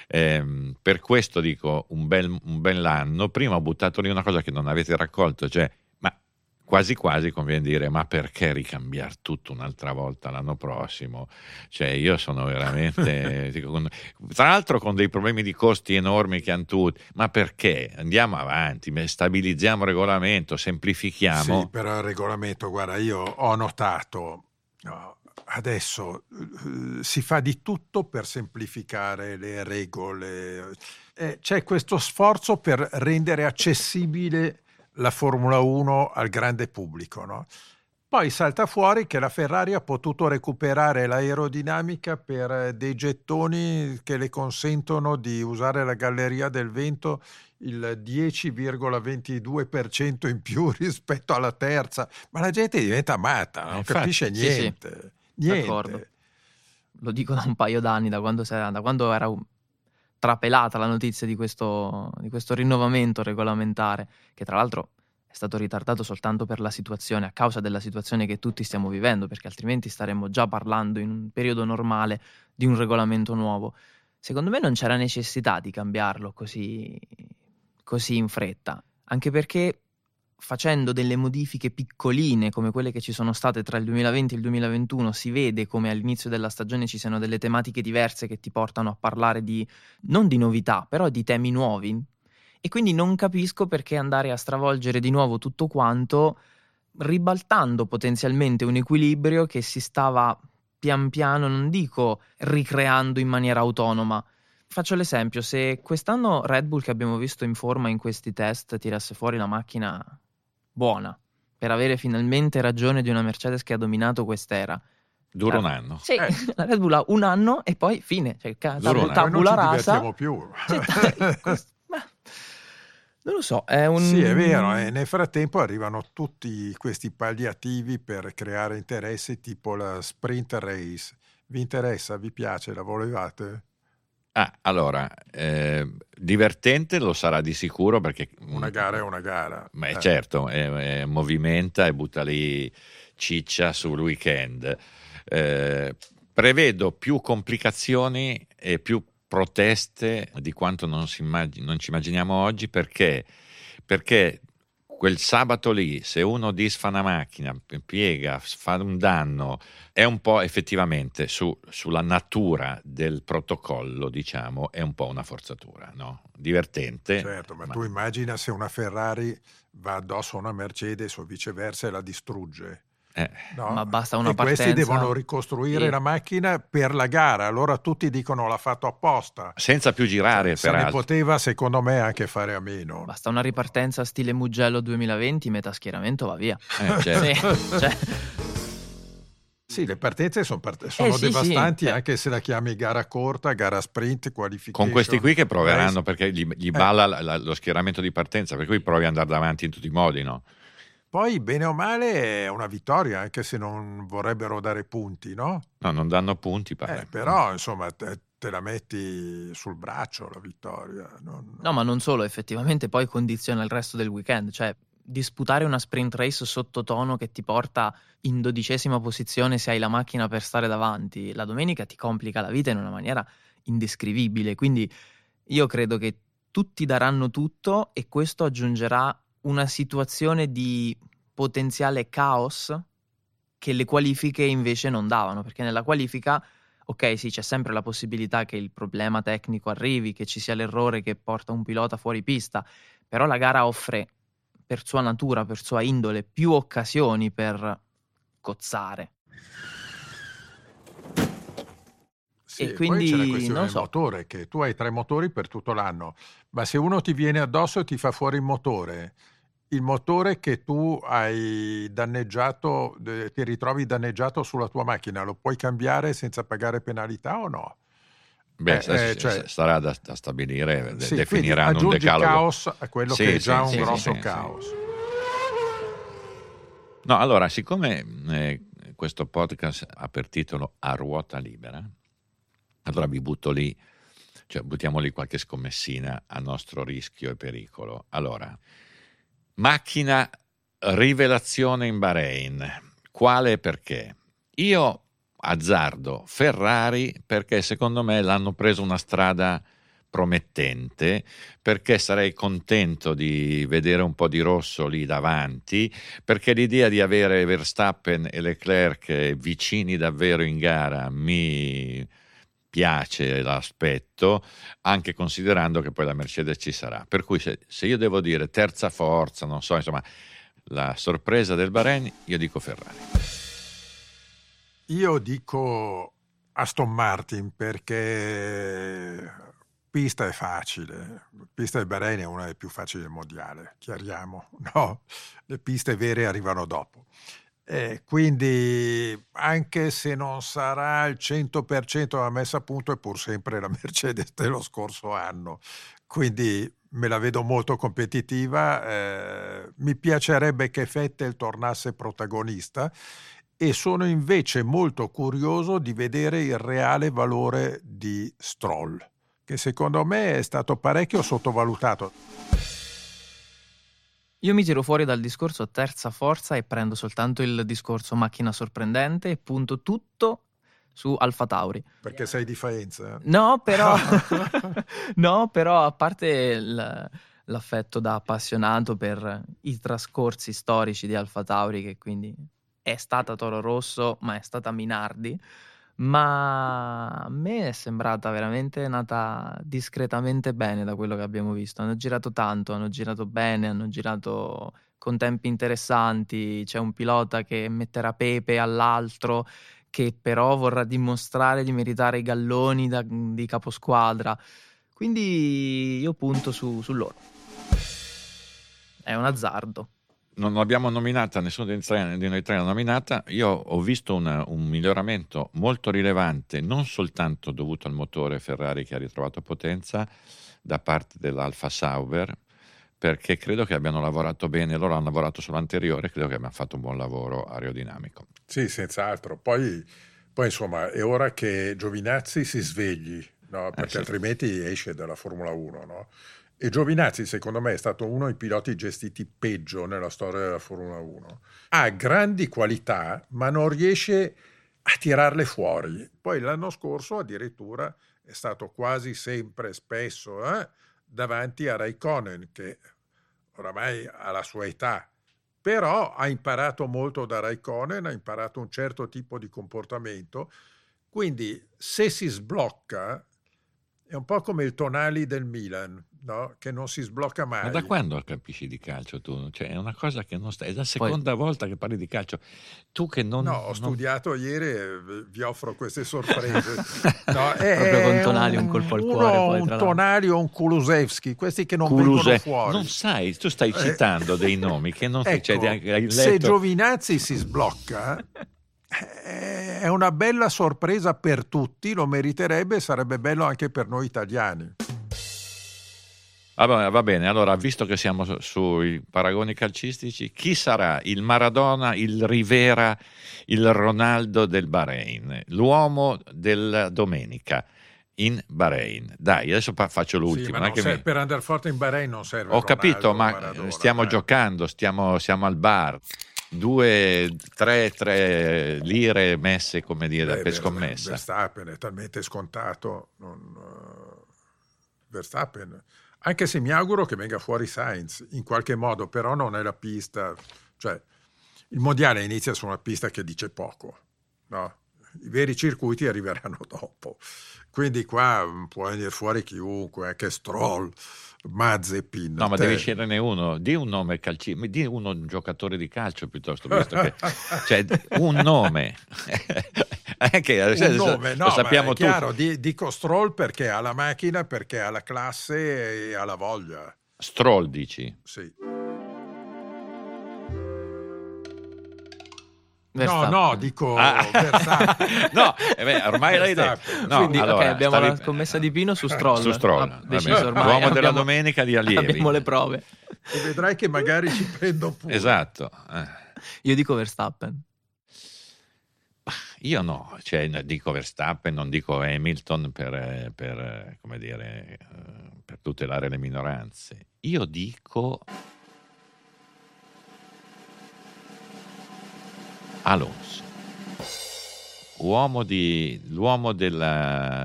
Eh, per questo dico un bel un bell'anno. Prima ho buttato lì una cosa che non avete raccolto, cioè ma quasi quasi conviene dire ma perché ricambiare tutto un'altra volta l'anno prossimo? Cioè io sono veramente dico, con, tra l'altro con dei problemi di costi enormi che hanno tutti, ma perché? Andiamo avanti, stabilizziamo il regolamento, semplifichiamo. Sì, però il regolamento, guarda, io ho notato adesso si fa di tutto per semplificare le regole, eh, c'è questo sforzo per rendere accessibile la Formula uno al grande pubblico, no? Poi salta fuori che la Ferrari ha potuto recuperare l'aerodinamica per dei gettoni che le consentono di usare la galleria del vento il dieci virgola ventidue per cento in più rispetto alla terza, ma la gente diventa matta, non Infatti, capisce niente. Sì, sì. niente. D'accordo. Lo dico da un paio d'anni, da quando, da quando era un... trapelata la notizia di questo, di questo rinnovamento regolamentare, che tra l'altro è stato ritardato soltanto per la situazione, a causa della situazione che tutti stiamo vivendo, perché altrimenti staremmo già parlando in un periodo normale di un regolamento nuovo. Secondo me non c'era necessità di cambiarlo così, così in fretta, anche perché facendo delle modifiche piccoline come quelle che ci sono state tra il duemilaventi e il duemilaventuno si vede come all'inizio della stagione ci siano delle tematiche diverse che ti portano a parlare di, non di novità, però di temi nuovi, e quindi non capisco perché andare a stravolgere di nuovo tutto quanto, ribaltando potenzialmente un equilibrio che si stava pian piano, non dico ricreando in maniera autonoma. Faccio l'esempio: se quest'anno Red Bull, che abbiamo visto in forma in questi test, tirasse fuori la macchina buona per avere finalmente ragione di una Mercedes che ha dominato quest'era, dura la... un anno. Sì, eh. La Red Bull ha un anno e poi fine, cioè tabula, tabula rasa. Non ci divertiamo più. Ma... non lo so, è un... Sì, è vero, e nel frattempo arrivano tutti questi palliativi per creare interessi, tipo la sprint race. Vi interessa? Vi piace? La volevate? Ah, allora, eh, divertente lo sarà di sicuro, perché una gara è una gara. Beh, eh. certo, eh, eh, movimenta e butta lì ciccia sul weekend. Eh, prevedo più complicazioni e più proteste di quanto non, si immag- non ci immaginiamo oggi, perché, perché quel sabato lì, se uno disfa una macchina, piega, fa un danno, è un po' effettivamente su, sulla natura del protocollo, diciamo, è un po' una forzatura, no? Divertente. Certo, ma, ma tu immagina se una Ferrari va addosso a una Mercedes o viceversa e la distrugge. Eh. No? Ma basta una e partenza. Questi devono ricostruire sì. la macchina per la gara, allora tutti dicono l'ha fatto apposta. Senza più girare, cioè, peraltro. Se ne poteva, secondo me, anche fare a meno. Basta una ripartenza stile Mugello duemilaventi, metà schieramento va via. Eh, certo. sì, cioè. Sì, le partenze sono, part- sono eh, sì, devastanti, sì, anche se la chiami gara corta, gara sprint, qualification. Con questi qui che proveranno, perché gli, gli eh. balla la, la, lo schieramento di partenza, per cui provi ad andare davanti in tutti i modi, no? Poi, bene o male, è una vittoria, anche se non vorrebbero dare punti, no? No, non danno punti, pare. Eh, però, insomma, te, te la metti sul braccio la vittoria. Non... No, ma non solo, effettivamente poi condiziona il resto del weekend. Cioè, disputare una sprint race sottotono che ti porta in dodicesima posizione se hai la macchina per stare davanti, la domenica ti complica la vita in una maniera indescrivibile. Quindi io credo che tutti daranno tutto e questo aggiungerà una situazione di potenziale caos che le qualifiche invece non davano, perché nella qualifica, ok, sì, c'è sempre la possibilità che il problema tecnico arrivi, che ci sia l'errore che porta un pilota fuori pista, però la gara offre per sua natura, per sua indole, più occasioni per cozzare. Sì, e quindi poi c'è la questione del motore, che tu hai tre motori per tutto l'anno, ma se uno ti viene addosso e ti fa fuori il motore, il motore che tu hai danneggiato, ti ritrovi danneggiato sulla tua macchina, lo puoi cambiare senza pagare penalità o no? Beh, eh, eh, cioè, sarà da, da stabilire, sì, definiranno un decalogo. Caos a quello sì, che è già sì, un sì, grosso sì, caos. Sì. No, allora, siccome eh, questo podcast ha per titolo A ruota libera, allora vi butto lì, cioè buttiamo lì qualche scommessina a nostro rischio e pericolo. Allora, macchina rivelazione in Bahrain, quale e perché? Io azzardo Ferrari perché secondo me l'hanno preso una strada promettente, perché sarei contento di vedere un po' di rosso lì davanti, perché l'idea di avere Verstappen e Leclerc vicini davvero in gara mi... piace l'aspetto, anche considerando che poi la Mercedes ci sarà. Per cui se, se io devo dire terza forza, non so, insomma, la sorpresa del Bahrain, io dico Ferrari. Io dico Aston Martin perché pista è facile. Pista del Bahrain è una delle più facili del mondiale, chiariamo, no? Le piste vere arrivano dopo. Eh, quindi anche se non sarà il cento per cento la messa a punto, è pur sempre la Mercedes dello scorso anno, quindi me la vedo molto competitiva. Eh, mi piacerebbe che Vettel tornasse protagonista e sono invece molto curioso di vedere il reale valore di Stroll, che secondo me è stato parecchio sottovalutato. Io mi tiro fuori dal discorso terza forza e prendo soltanto il discorso macchina sorprendente e punto tutto su Alfa Tauri. Perché sei di Faenza? No, però, no, però a parte l'affetto da appassionato per i trascorsi storici di Alfa Tauri, che quindi è stata Toro Rosso ma è stata Minardi, ma a me è sembrata veramente nata discretamente bene da quello che abbiamo visto. Hanno girato tanto, hanno girato bene, hanno girato con tempi interessanti, c'è un pilota che metterà pepe all'altro, che però vorrà dimostrare di meritare i galloni da, di caposquadra, quindi io punto su, su loro. È un azzardo. Non l'abbiamo nominata, nessuno di noi tre l'ha nominata. Io ho visto una, un miglioramento molto rilevante, non soltanto dovuto al motore Ferrari che ha ritrovato potenza da parte dell'Alfa Sauber, perché credo che abbiano lavorato bene, loro hanno lavorato sull'anteriore, credo che abbiano fatto un buon lavoro aerodinamico. Sì, senz'altro. Poi, poi insomma, è ora che Giovinazzi si svegli, no? Perché eh sì. altrimenti esce dalla Formula uno, no? E Giovinazzi secondo me è stato uno dei piloti gestiti peggio nella storia della Formula uno. Ha grandi qualità ma non riesce a tirarle fuori. Poi l'anno scorso addirittura è stato quasi sempre, spesso eh, davanti a Raikkonen, che oramai alla sua età, però ha imparato molto da Raikkonen, ha imparato un certo tipo di comportamento, quindi se si sblocca è un po' come il Tonali del Milan, no? Che non si sblocca mai. Ma da quando capisci di calcio tu? Cioè, è una cosa che non stai... È la seconda Poi... volta che parli di calcio. Tu che non... No, ho non... studiato ieri e vi offro queste sorprese. No, è, proprio con Tonali un, un colpo al uno, cuore. Poi, un Tonali o un Kulusevski, questi che non Kuluse... vengono fuori. Non sai, tu stai citando dei nomi che non ecco, succede anche... Hai letto... Se Giovinazzi si sblocca... È una bella sorpresa per tutti, lo meriterebbe, sarebbe bello anche per noi italiani. Ah, va bene, allora visto che siamo sui paragoni calcistici, chi sarà il Maradona, il Rivera, il Ronaldo del Bahrain, l'uomo della domenica in Bahrain? Dai, adesso faccio l'ultima. Sì, non serve, mi... Per andare forte in Bahrain non serve. Ho Ronaldo, capito, ma Maradona, stiamo eh. giocando, stiamo, siamo al bar. Due, tre, tre lire messe, come dire, Beh, per scommessa. Verstappen è talmente scontato. Non, uh, Verstappen, anche se mi auguro che venga fuori Sainz in qualche modo, però non è la pista. Cioè, il mondiale inizia su una pista che dice poco, no? I veri circuiti arriveranno dopo. Quindi qua può venire fuori chiunque, anche Stroll, Mazepin. No, ma te. Devi sceglierne uno, di un nome calcistico, di uno un giocatore di calcio piuttosto, visto che cioè un nome. Anche, un cioè, nome, lo no, sappiamo ma è chiaro, tutti. Dico Stroll perché ha la macchina, perché ha la classe e ha la voglia. Stroll dici? Sì. Verstappen. No, no, dico ah. Verstappen. No, eh beh, ormai l'hai detto. No, quindi allora, okay, abbiamo stavi... la scommessa di Pino su Stroll. Su Stroll. Ah, deciso ormai. L'uomo abbiamo... della domenica di Allievi. Abbiamo le prove. E vedrai che magari ci prendo pure. Esatto. Eh. Io dico Verstappen. Io no, cioè dico Verstappen, non dico Hamilton per, per, come dire, per tutelare le minoranze. Io dico... Alonso, uomo di, l'uomo del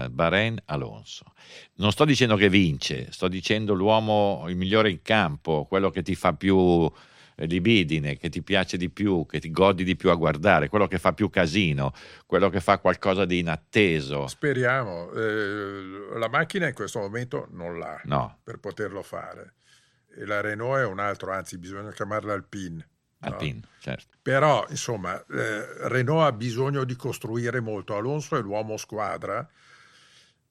Bahrain Alonso. Non sto dicendo che vince, sto dicendo l'uomo il migliore in campo, quello che ti fa più libidine, che ti piace di più, che ti godi di più a guardare, quello che fa più casino, quello che fa qualcosa di inatteso. Speriamo, eh, la macchina in questo momento non l'ha no. per poterlo fare. E la Renault è un altro, anzi bisogna chiamarla Alpine. No? Alpine, certo. Però insomma eh, Renault ha bisogno di costruire molto. Alonso è l'uomo squadra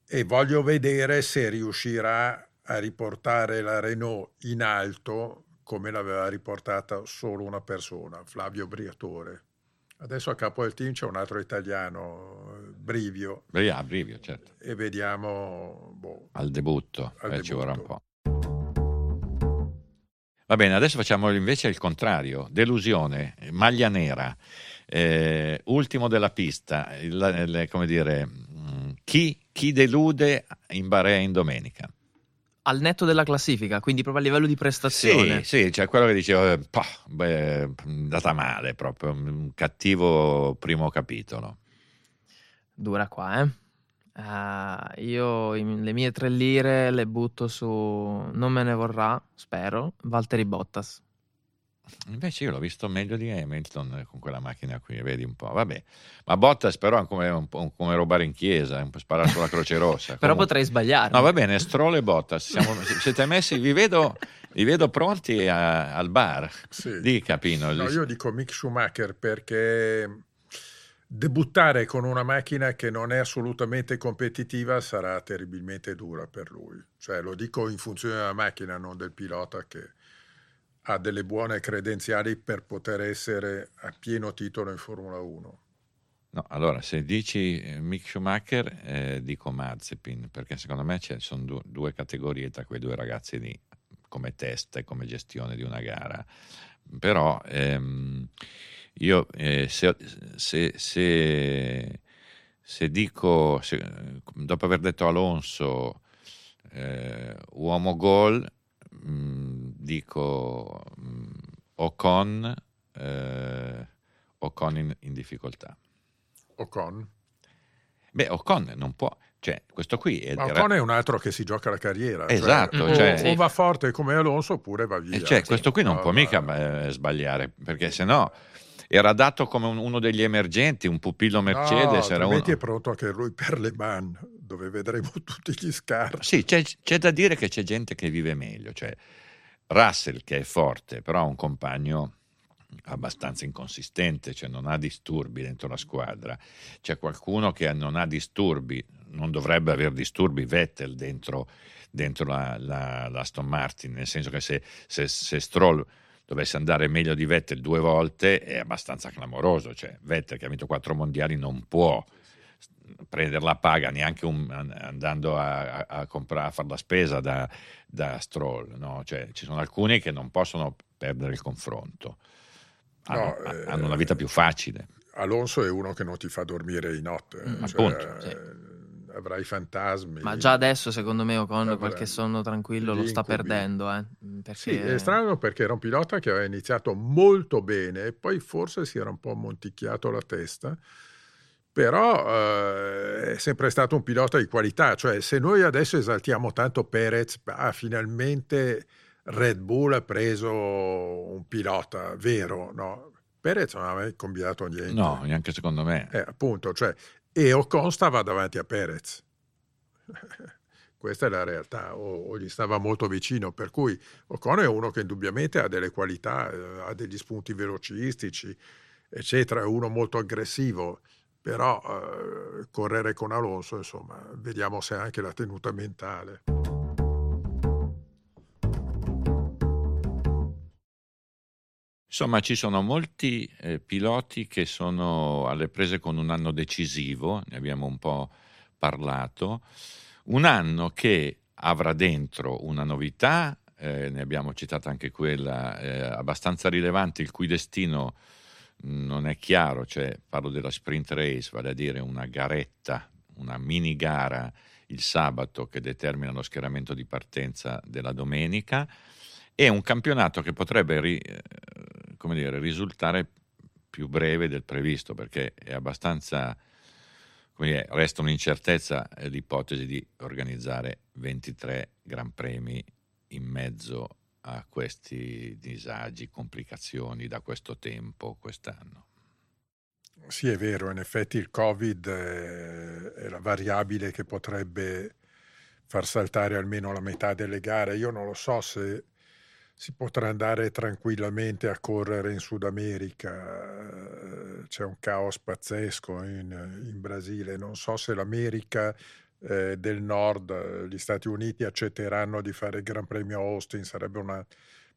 e voglio vedere se riuscirà a riportare la Renault in alto come l'aveva riportata solo una persona, Flavio Briatore. Adesso a capo del team c'è un altro italiano, Brivio, ah, Brivio certo. E vediamo boh, al debutto, al eh, debutto. Ci vorrà un po'. Va bene, adesso facciamo invece il contrario. Delusione, maglia nera, eh, ultimo della pista, il, il, come dire, chi, chi delude in Bahrain domenica? Al netto della classifica, quindi proprio a livello di prestazione. Sì, sì, cioè quello che dicevo, è andata male, proprio un cattivo primo capitolo. Dura qua, eh. Uh, io in, le mie tre lire le butto su, non me ne vorrà, spero, Valtteri Bottas. Invece io l'ho visto meglio di Hamilton con quella macchina qui, vedi un po', vabbè. Ma Bottas però è come, un po', come rubare in chiesa, sparare sulla Croce Rossa. Però comunque potrei sbagliare. No, va bene, Stroll e Bottas, siamo, siete messi, vi vedo, vi vedo pronti a, al bar. Sì. Dica Pino. No, io dico Mick Schumacher perché... Debuttare con una macchina che non è assolutamente competitiva sarà terribilmente dura per lui. Cioè, lo dico in funzione della macchina, non del pilota che ha delle buone credenziali per poter essere a pieno titolo in Formula uno. No, allora, se dici Mick Schumacher, eh, dico Mazepin, perché secondo me ci sono due, due categorie tra quei due ragazzi lì, come testa e come gestione di una gara. Però... Ehm, Io eh, se, se, se, se dico, se, dopo aver detto Alonso, eh, uomo gol, mh, dico mh, Ocon, eh, Ocon in, in difficoltà. Ocon? Beh, Ocon non può, Cioè, questo qui è... Ma Ocon è un altro che si gioca la carriera. Esatto. Cioè, cioè, o, sì. o va forte come Alonso oppure va via. Cioè, questo qui non ah, può mica eh, sbagliare, perché sennò era dato come un, uno degli emergenti, un pupillo Mercedes. No, era uno... è pronto anche lui per Le Mans, dove vedremo tutti gli scarti. Sì, c'è, c'è da dire che c'è gente che vive meglio. Cioè, Russell, che è forte, però ha un compagno abbastanza inconsistente, cioè non ha disturbi dentro la squadra. C'è qualcuno che non ha disturbi, non dovrebbe aver disturbi Vettel dentro, dentro la, la, la Aston Martin, nel senso che se, se, se Stroll dovesse andare meglio di Vettel due volte è abbastanza clamoroso, cioè Vettel che ha vinto quattro mondiali non può prendere la paga neanche un, andando a, a, a, compra, a fare la spesa da, da Stroll, no? Cioè, ci sono alcuni che non possono perdere il confronto, hanno, no, eh, hanno una vita più facile. Alonso è uno che non ti fa dormire di notte, mm, cioè, appunto, sì. Avrai fantasmi. Ma già adesso, secondo me, Ocon qualche sonno tranquillo lo sta perdendo. Eh? Perché... Sì, è strano perché era un pilota che aveva iniziato molto bene e poi forse si era un po' monticchiato la testa, però eh, è sempre stato un pilota di qualità. Cioè, se noi adesso esaltiamo tanto Perez, ah, finalmente Red Bull ha preso un pilota vero, no? Perez non aveva combinato niente. No, neanche secondo me. Eh, appunto, cioè... E Ocon stava davanti a Perez, questa è la realtà, o, o gli stava molto vicino, per cui Ocon è uno che indubbiamente ha delle qualità, eh, ha degli spunti velocistici, eccetera, è uno molto aggressivo, però eh, correre con Alonso, insomma, vediamo se ha anche la tenuta mentale. Insomma, ci sono molti eh, piloti che sono alle prese con un anno decisivo, ne abbiamo un po' parlato, un anno che avrà dentro una novità, eh, ne abbiamo citata anche quella eh, abbastanza rilevante, il cui destino mh, non è chiaro, cioè parlo della sprint race, vale a dire una garetta, una mini gara il sabato che determina lo schieramento di partenza della domenica, e un campionato che potrebbe ri, come dire, risultare più breve del previsto, perché è abbastanza, come dire, resta un'incertezza l'ipotesi di organizzare ventitré Gran Premi in mezzo a questi disagi, complicazioni da questo tempo quest'anno. Sì, è vero, in effetti il Covid è la variabile che potrebbe far saltare almeno la metà delle gare. Io non lo so se si potrà andare tranquillamente a correre in Sud America, c'è un caos pazzesco in, in Brasile, non so se l'America eh, del Nord, gli Stati Uniti accetteranno di fare il Gran Premio Austin, sarebbe una,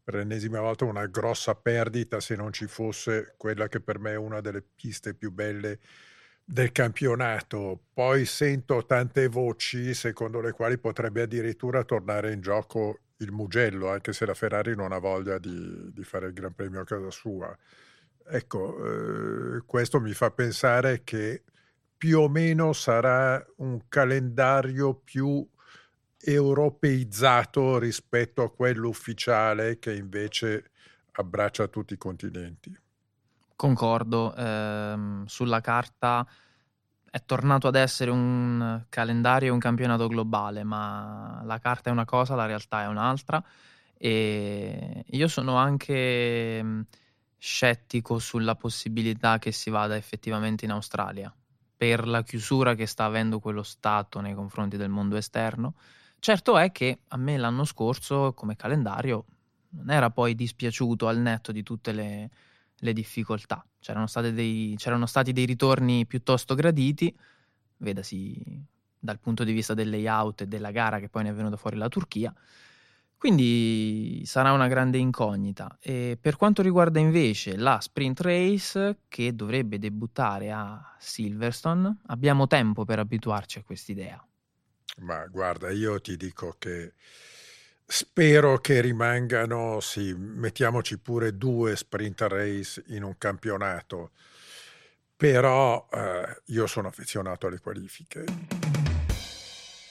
per l'ennesima volta una grossa perdita se non ci fosse quella che per me è una delle piste più belle del campionato. Poi sento tante voci secondo le quali potrebbe addirittura tornare in gioco il Mugello, anche se la Ferrari non ha voglia di, di fare il Gran Premio a casa sua. Ecco, eh, questo mi fa pensare che più o meno sarà un calendario più europeizzato rispetto a quello ufficiale, che invece abbraccia tutti i continenti. Concordo, ehm, sulla carta è tornato ad essere un calendario e un campionato globale, ma la carta è una cosa, la realtà è un'altra, e io sono anche scettico sulla possibilità che si vada effettivamente in Australia, per la chiusura che sta avendo quello Stato nei confronti del mondo esterno. Certo è che a me l'anno scorso come calendario non era poi dispiaciuto, al netto di tutte le... le difficoltà. C'erano state dei, c'erano stati dei ritorni piuttosto graditi, vedasi dal punto di vista del layout e della gara che poi ne è venuta fuori la Turchia, quindi sarà una grande incognita. E per quanto riguarda invece la sprint race, che dovrebbe debuttare a Silverstone, abbiamo tempo per abituarci a quest'idea. Ma guarda, io ti dico che spero che rimangano, sì, mettiamoci pure due sprint race in un campionato, però eh, io sono affezionato alle qualifiche.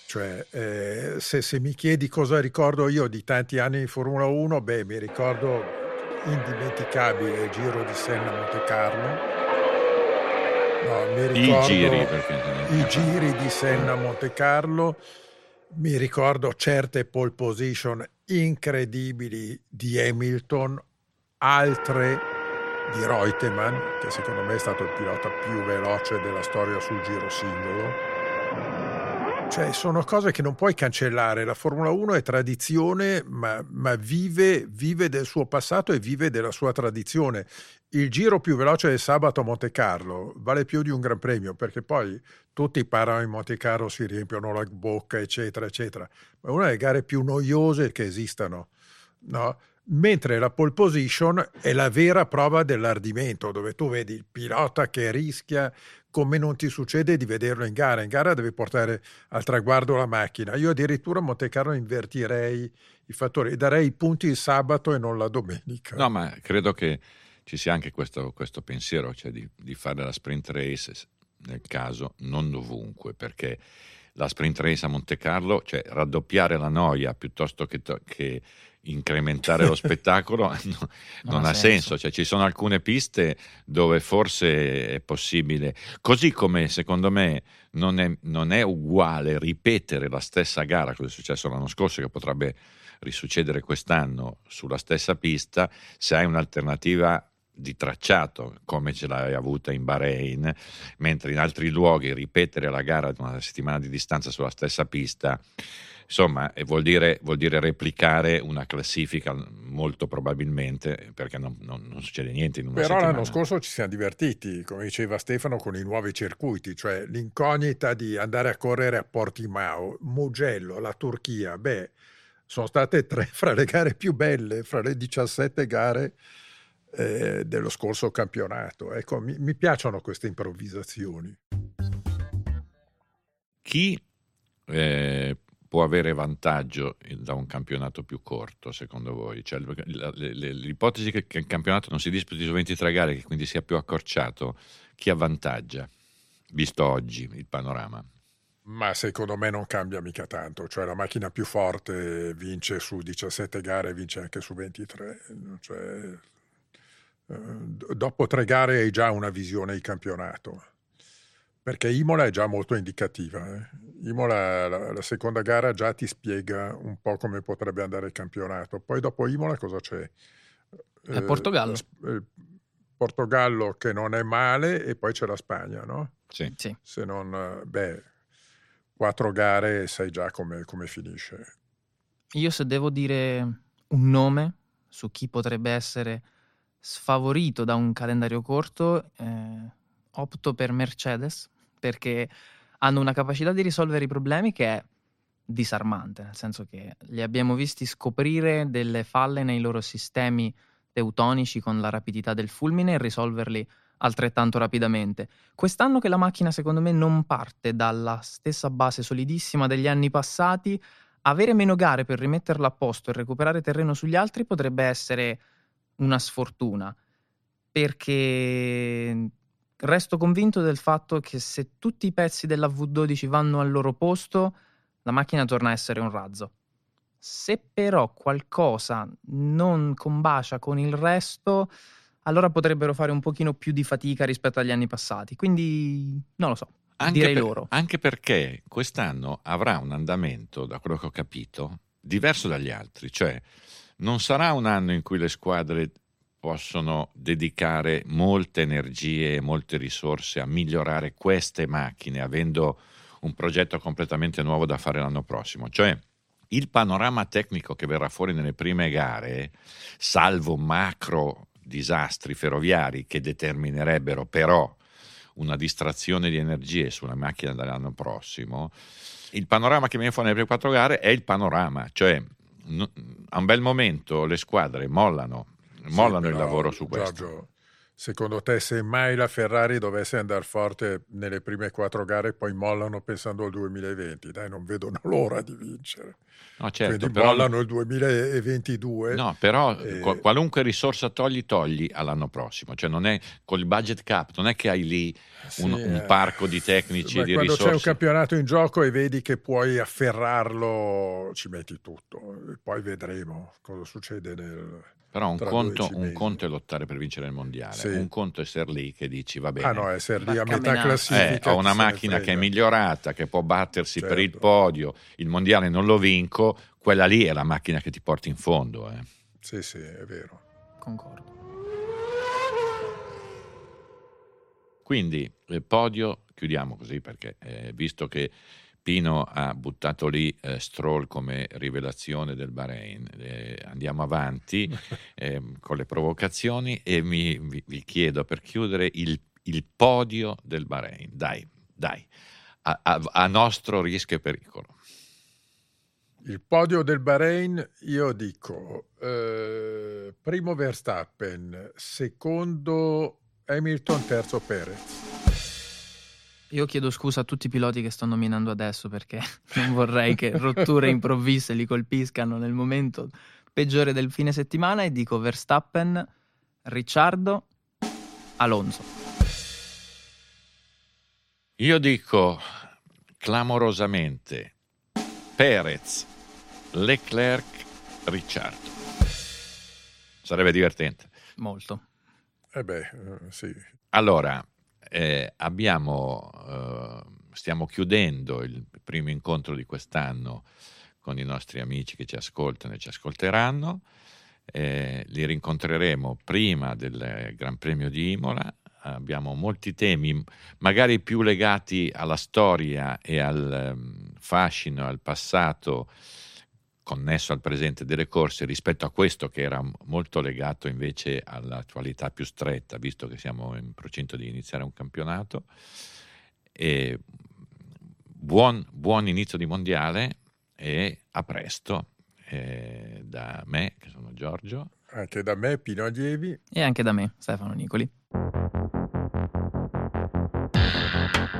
Cioè, eh, se, se mi chiedi cosa ricordo io di tanti anni di Formula uno, beh, mi ricordo indimenticabile il Giro di Senna a Montecarlo, No, mi ricordo I giri, perché... i giri di Senna a Montecarlo, mi ricordo certe pole position incredibili di Hamilton, altre di Reutemann, che secondo me è stato il pilota più veloce della storia sul giro singolo. Cioè, sono cose che non puoi cancellare. La Formula uno è tradizione, ma, ma vive, vive del suo passato e vive della sua tradizione. Il giro più veloce del sabato a Montecarlo vale più di un gran premio, perché poi tutti parlano di Montecarlo, si riempiono la bocca, eccetera, eccetera. Ma è una delle gare più noiose che esistano, no? Mentre la pole position è la vera prova dell'ardimento, dove tu vedi il pilota che rischia come non ti succede di vederlo in gara. In gara deve portare al traguardo la macchina. Io addirittura a Montecarlo invertirei i fattori, darei i punti il sabato e non la domenica. No, ma credo che ci sia anche questo, questo pensiero, cioè di, di fare la sprint race nel caso, non dovunque, perché la sprint race a Montecarlo, cioè raddoppiare la noia piuttosto che... To- che incrementare lo spettacolo non, non ha senso, senso. Cioè, ci sono alcune piste dove forse è possibile, così come secondo me non è, non è uguale ripetere la stessa gara, cosa è successo l'anno scorso, che potrebbe risuccedere quest'anno sulla stessa pista, se hai un'alternativa di tracciato come ce l'hai avuta in Bahrain, mentre in altri luoghi ripetere la gara ad una settimana di distanza sulla stessa pista, insomma, vuol dire, vuol dire replicare una classifica molto probabilmente, perché non, non, non succede niente in una Però settimana. L'anno scorso ci siamo divertiti, come diceva Stefano, con i nuovi circuiti, cioè l'incognita di andare a correre a Portimao, Mugello, la Turchia. Beh, sono state tre fra le gare più belle, fra le diciassette gare eh, dello scorso campionato. Ecco, mi, mi piacciono queste improvvisazioni. Chi eh, può avere vantaggio da un campionato più corto, secondo voi? Cioè, la, le, le, l'ipotesi che il campionato non si disputi su ventitré gare, che quindi sia più accorciato, chi avvantaggia, visto oggi il panorama? Ma secondo me non cambia mica tanto, cioè la macchina più forte vince su diciassette gare e vince anche su ventitré, cioè, dopo tre gare hai già una visione di campionato. Perché Imola è già molto indicativa. Eh? Imola, la, la seconda gara già ti spiega un po' come potrebbe andare il campionato. Poi dopo Imola cosa c'è? Eh, Portogallo. Eh, Portogallo che non è male, e poi c'è la Spagna, no? Sì. Sì. Se non, beh, quattro gare e sai già come, come finisce. Io, se devo dire un nome su chi potrebbe essere sfavorito da un calendario corto, eh, opto per Mercedes, perché hanno una capacità di risolvere i problemi che è disarmante, nel senso che li abbiamo visti scoprire delle falle nei loro sistemi teutonici con la rapidità del fulmine e risolverli altrettanto rapidamente. Quest'anno che la macchina secondo me non parte dalla stessa base solidissima degli anni passati, avere meno gare per rimetterla a posto e recuperare terreno sugli altri potrebbe essere una sfortuna, perché... resto convinto del fatto che se tutti i pezzi della vu dodici vanno al loro posto, la macchina torna a essere un razzo. Se però qualcosa non combacia con il resto, allora potrebbero fare un pochino più di fatica rispetto agli anni passati. Quindi non lo so, anche direi per, loro. Anche perché quest'anno avrà un andamento, da quello che ho capito, diverso dagli altri. Cioè non sarà un anno in cui le squadre... possono dedicare molte energie e molte risorse a migliorare queste macchine, avendo un progetto completamente nuovo da fare l'anno prossimo. Cioè, il panorama tecnico che verrà fuori nelle prime gare, salvo macro disastri ferroviari che determinerebbero però una distrazione di energie sulla macchina dell'anno prossimo, il panorama che viene fuori nelle prime quattro gare è il panorama. Cioè, a un bel momento le squadre mollano mollano sì, il lavoro su questo. Giorgio, secondo te se mai la Ferrari dovesse andare forte nelle prime quattro gare poi mollano pensando al duemilaventi, dai, non vedono l'ora di vincere. No, certo, quindi però... mollano il duemilaventidue. No, però e... qualunque risorsa togli togli all'anno prossimo, cioè non è col budget cap, non è che hai lì un, sì, un parco di tecnici, di quando risorse. Quando c'è un campionato in gioco e vedi che puoi afferrarlo, ci metti tutto, e poi vedremo cosa succede nel Però un conto, un conto è lottare per vincere il mondiale, sì. Un conto è essere lì che dici va bene. Ah no, essere lì a metà classifica. Eh, ho una macchina che è migliorata, che può battersi, certo, per il podio, il mondiale non lo vinco, quella lì è la macchina che ti porti in fondo. Eh. Sì, sì, è vero. Concordo. Quindi il podio, chiudiamo così perché eh, visto che Pino ha buttato lì eh, Stroll come rivelazione del Bahrain. Eh, andiamo avanti eh, con le provocazioni e mi, vi, vi chiedo per chiudere il, il podio del Bahrain. Dai, dai, a, a, a nostro rischio e pericolo. Il podio del Bahrain, io dico, eh, primo Verstappen, secondo Hamilton, terzo Perez. Io chiedo scusa a tutti i piloti che sto nominando adesso perché non vorrei che rotture improvvise li colpiscano nel momento peggiore del fine settimana e dico Verstappen, Ricciardo, Alonso. Io dico clamorosamente Perez, Leclerc, Ricciardo. Sarebbe divertente. Molto. Eh beh, sì. Allora... Eh, abbiamo, eh, stiamo chiudendo il primo incontro di quest'anno con i nostri amici che ci ascoltano e ci ascolteranno, eh, li rincontreremo prima del Gran Premio di Imola. Abbiamo molti temi magari più legati alla storia e al um, fascino, al passato connesso al presente delle corse rispetto a questo che era molto legato invece all'attualità più stretta, visto che siamo in procinto di iniziare un campionato. E buon, buon inizio di mondiale e a presto, e da me che sono Giorgio, anche da me Pino Allievi e anche da me Stefano Nicoli.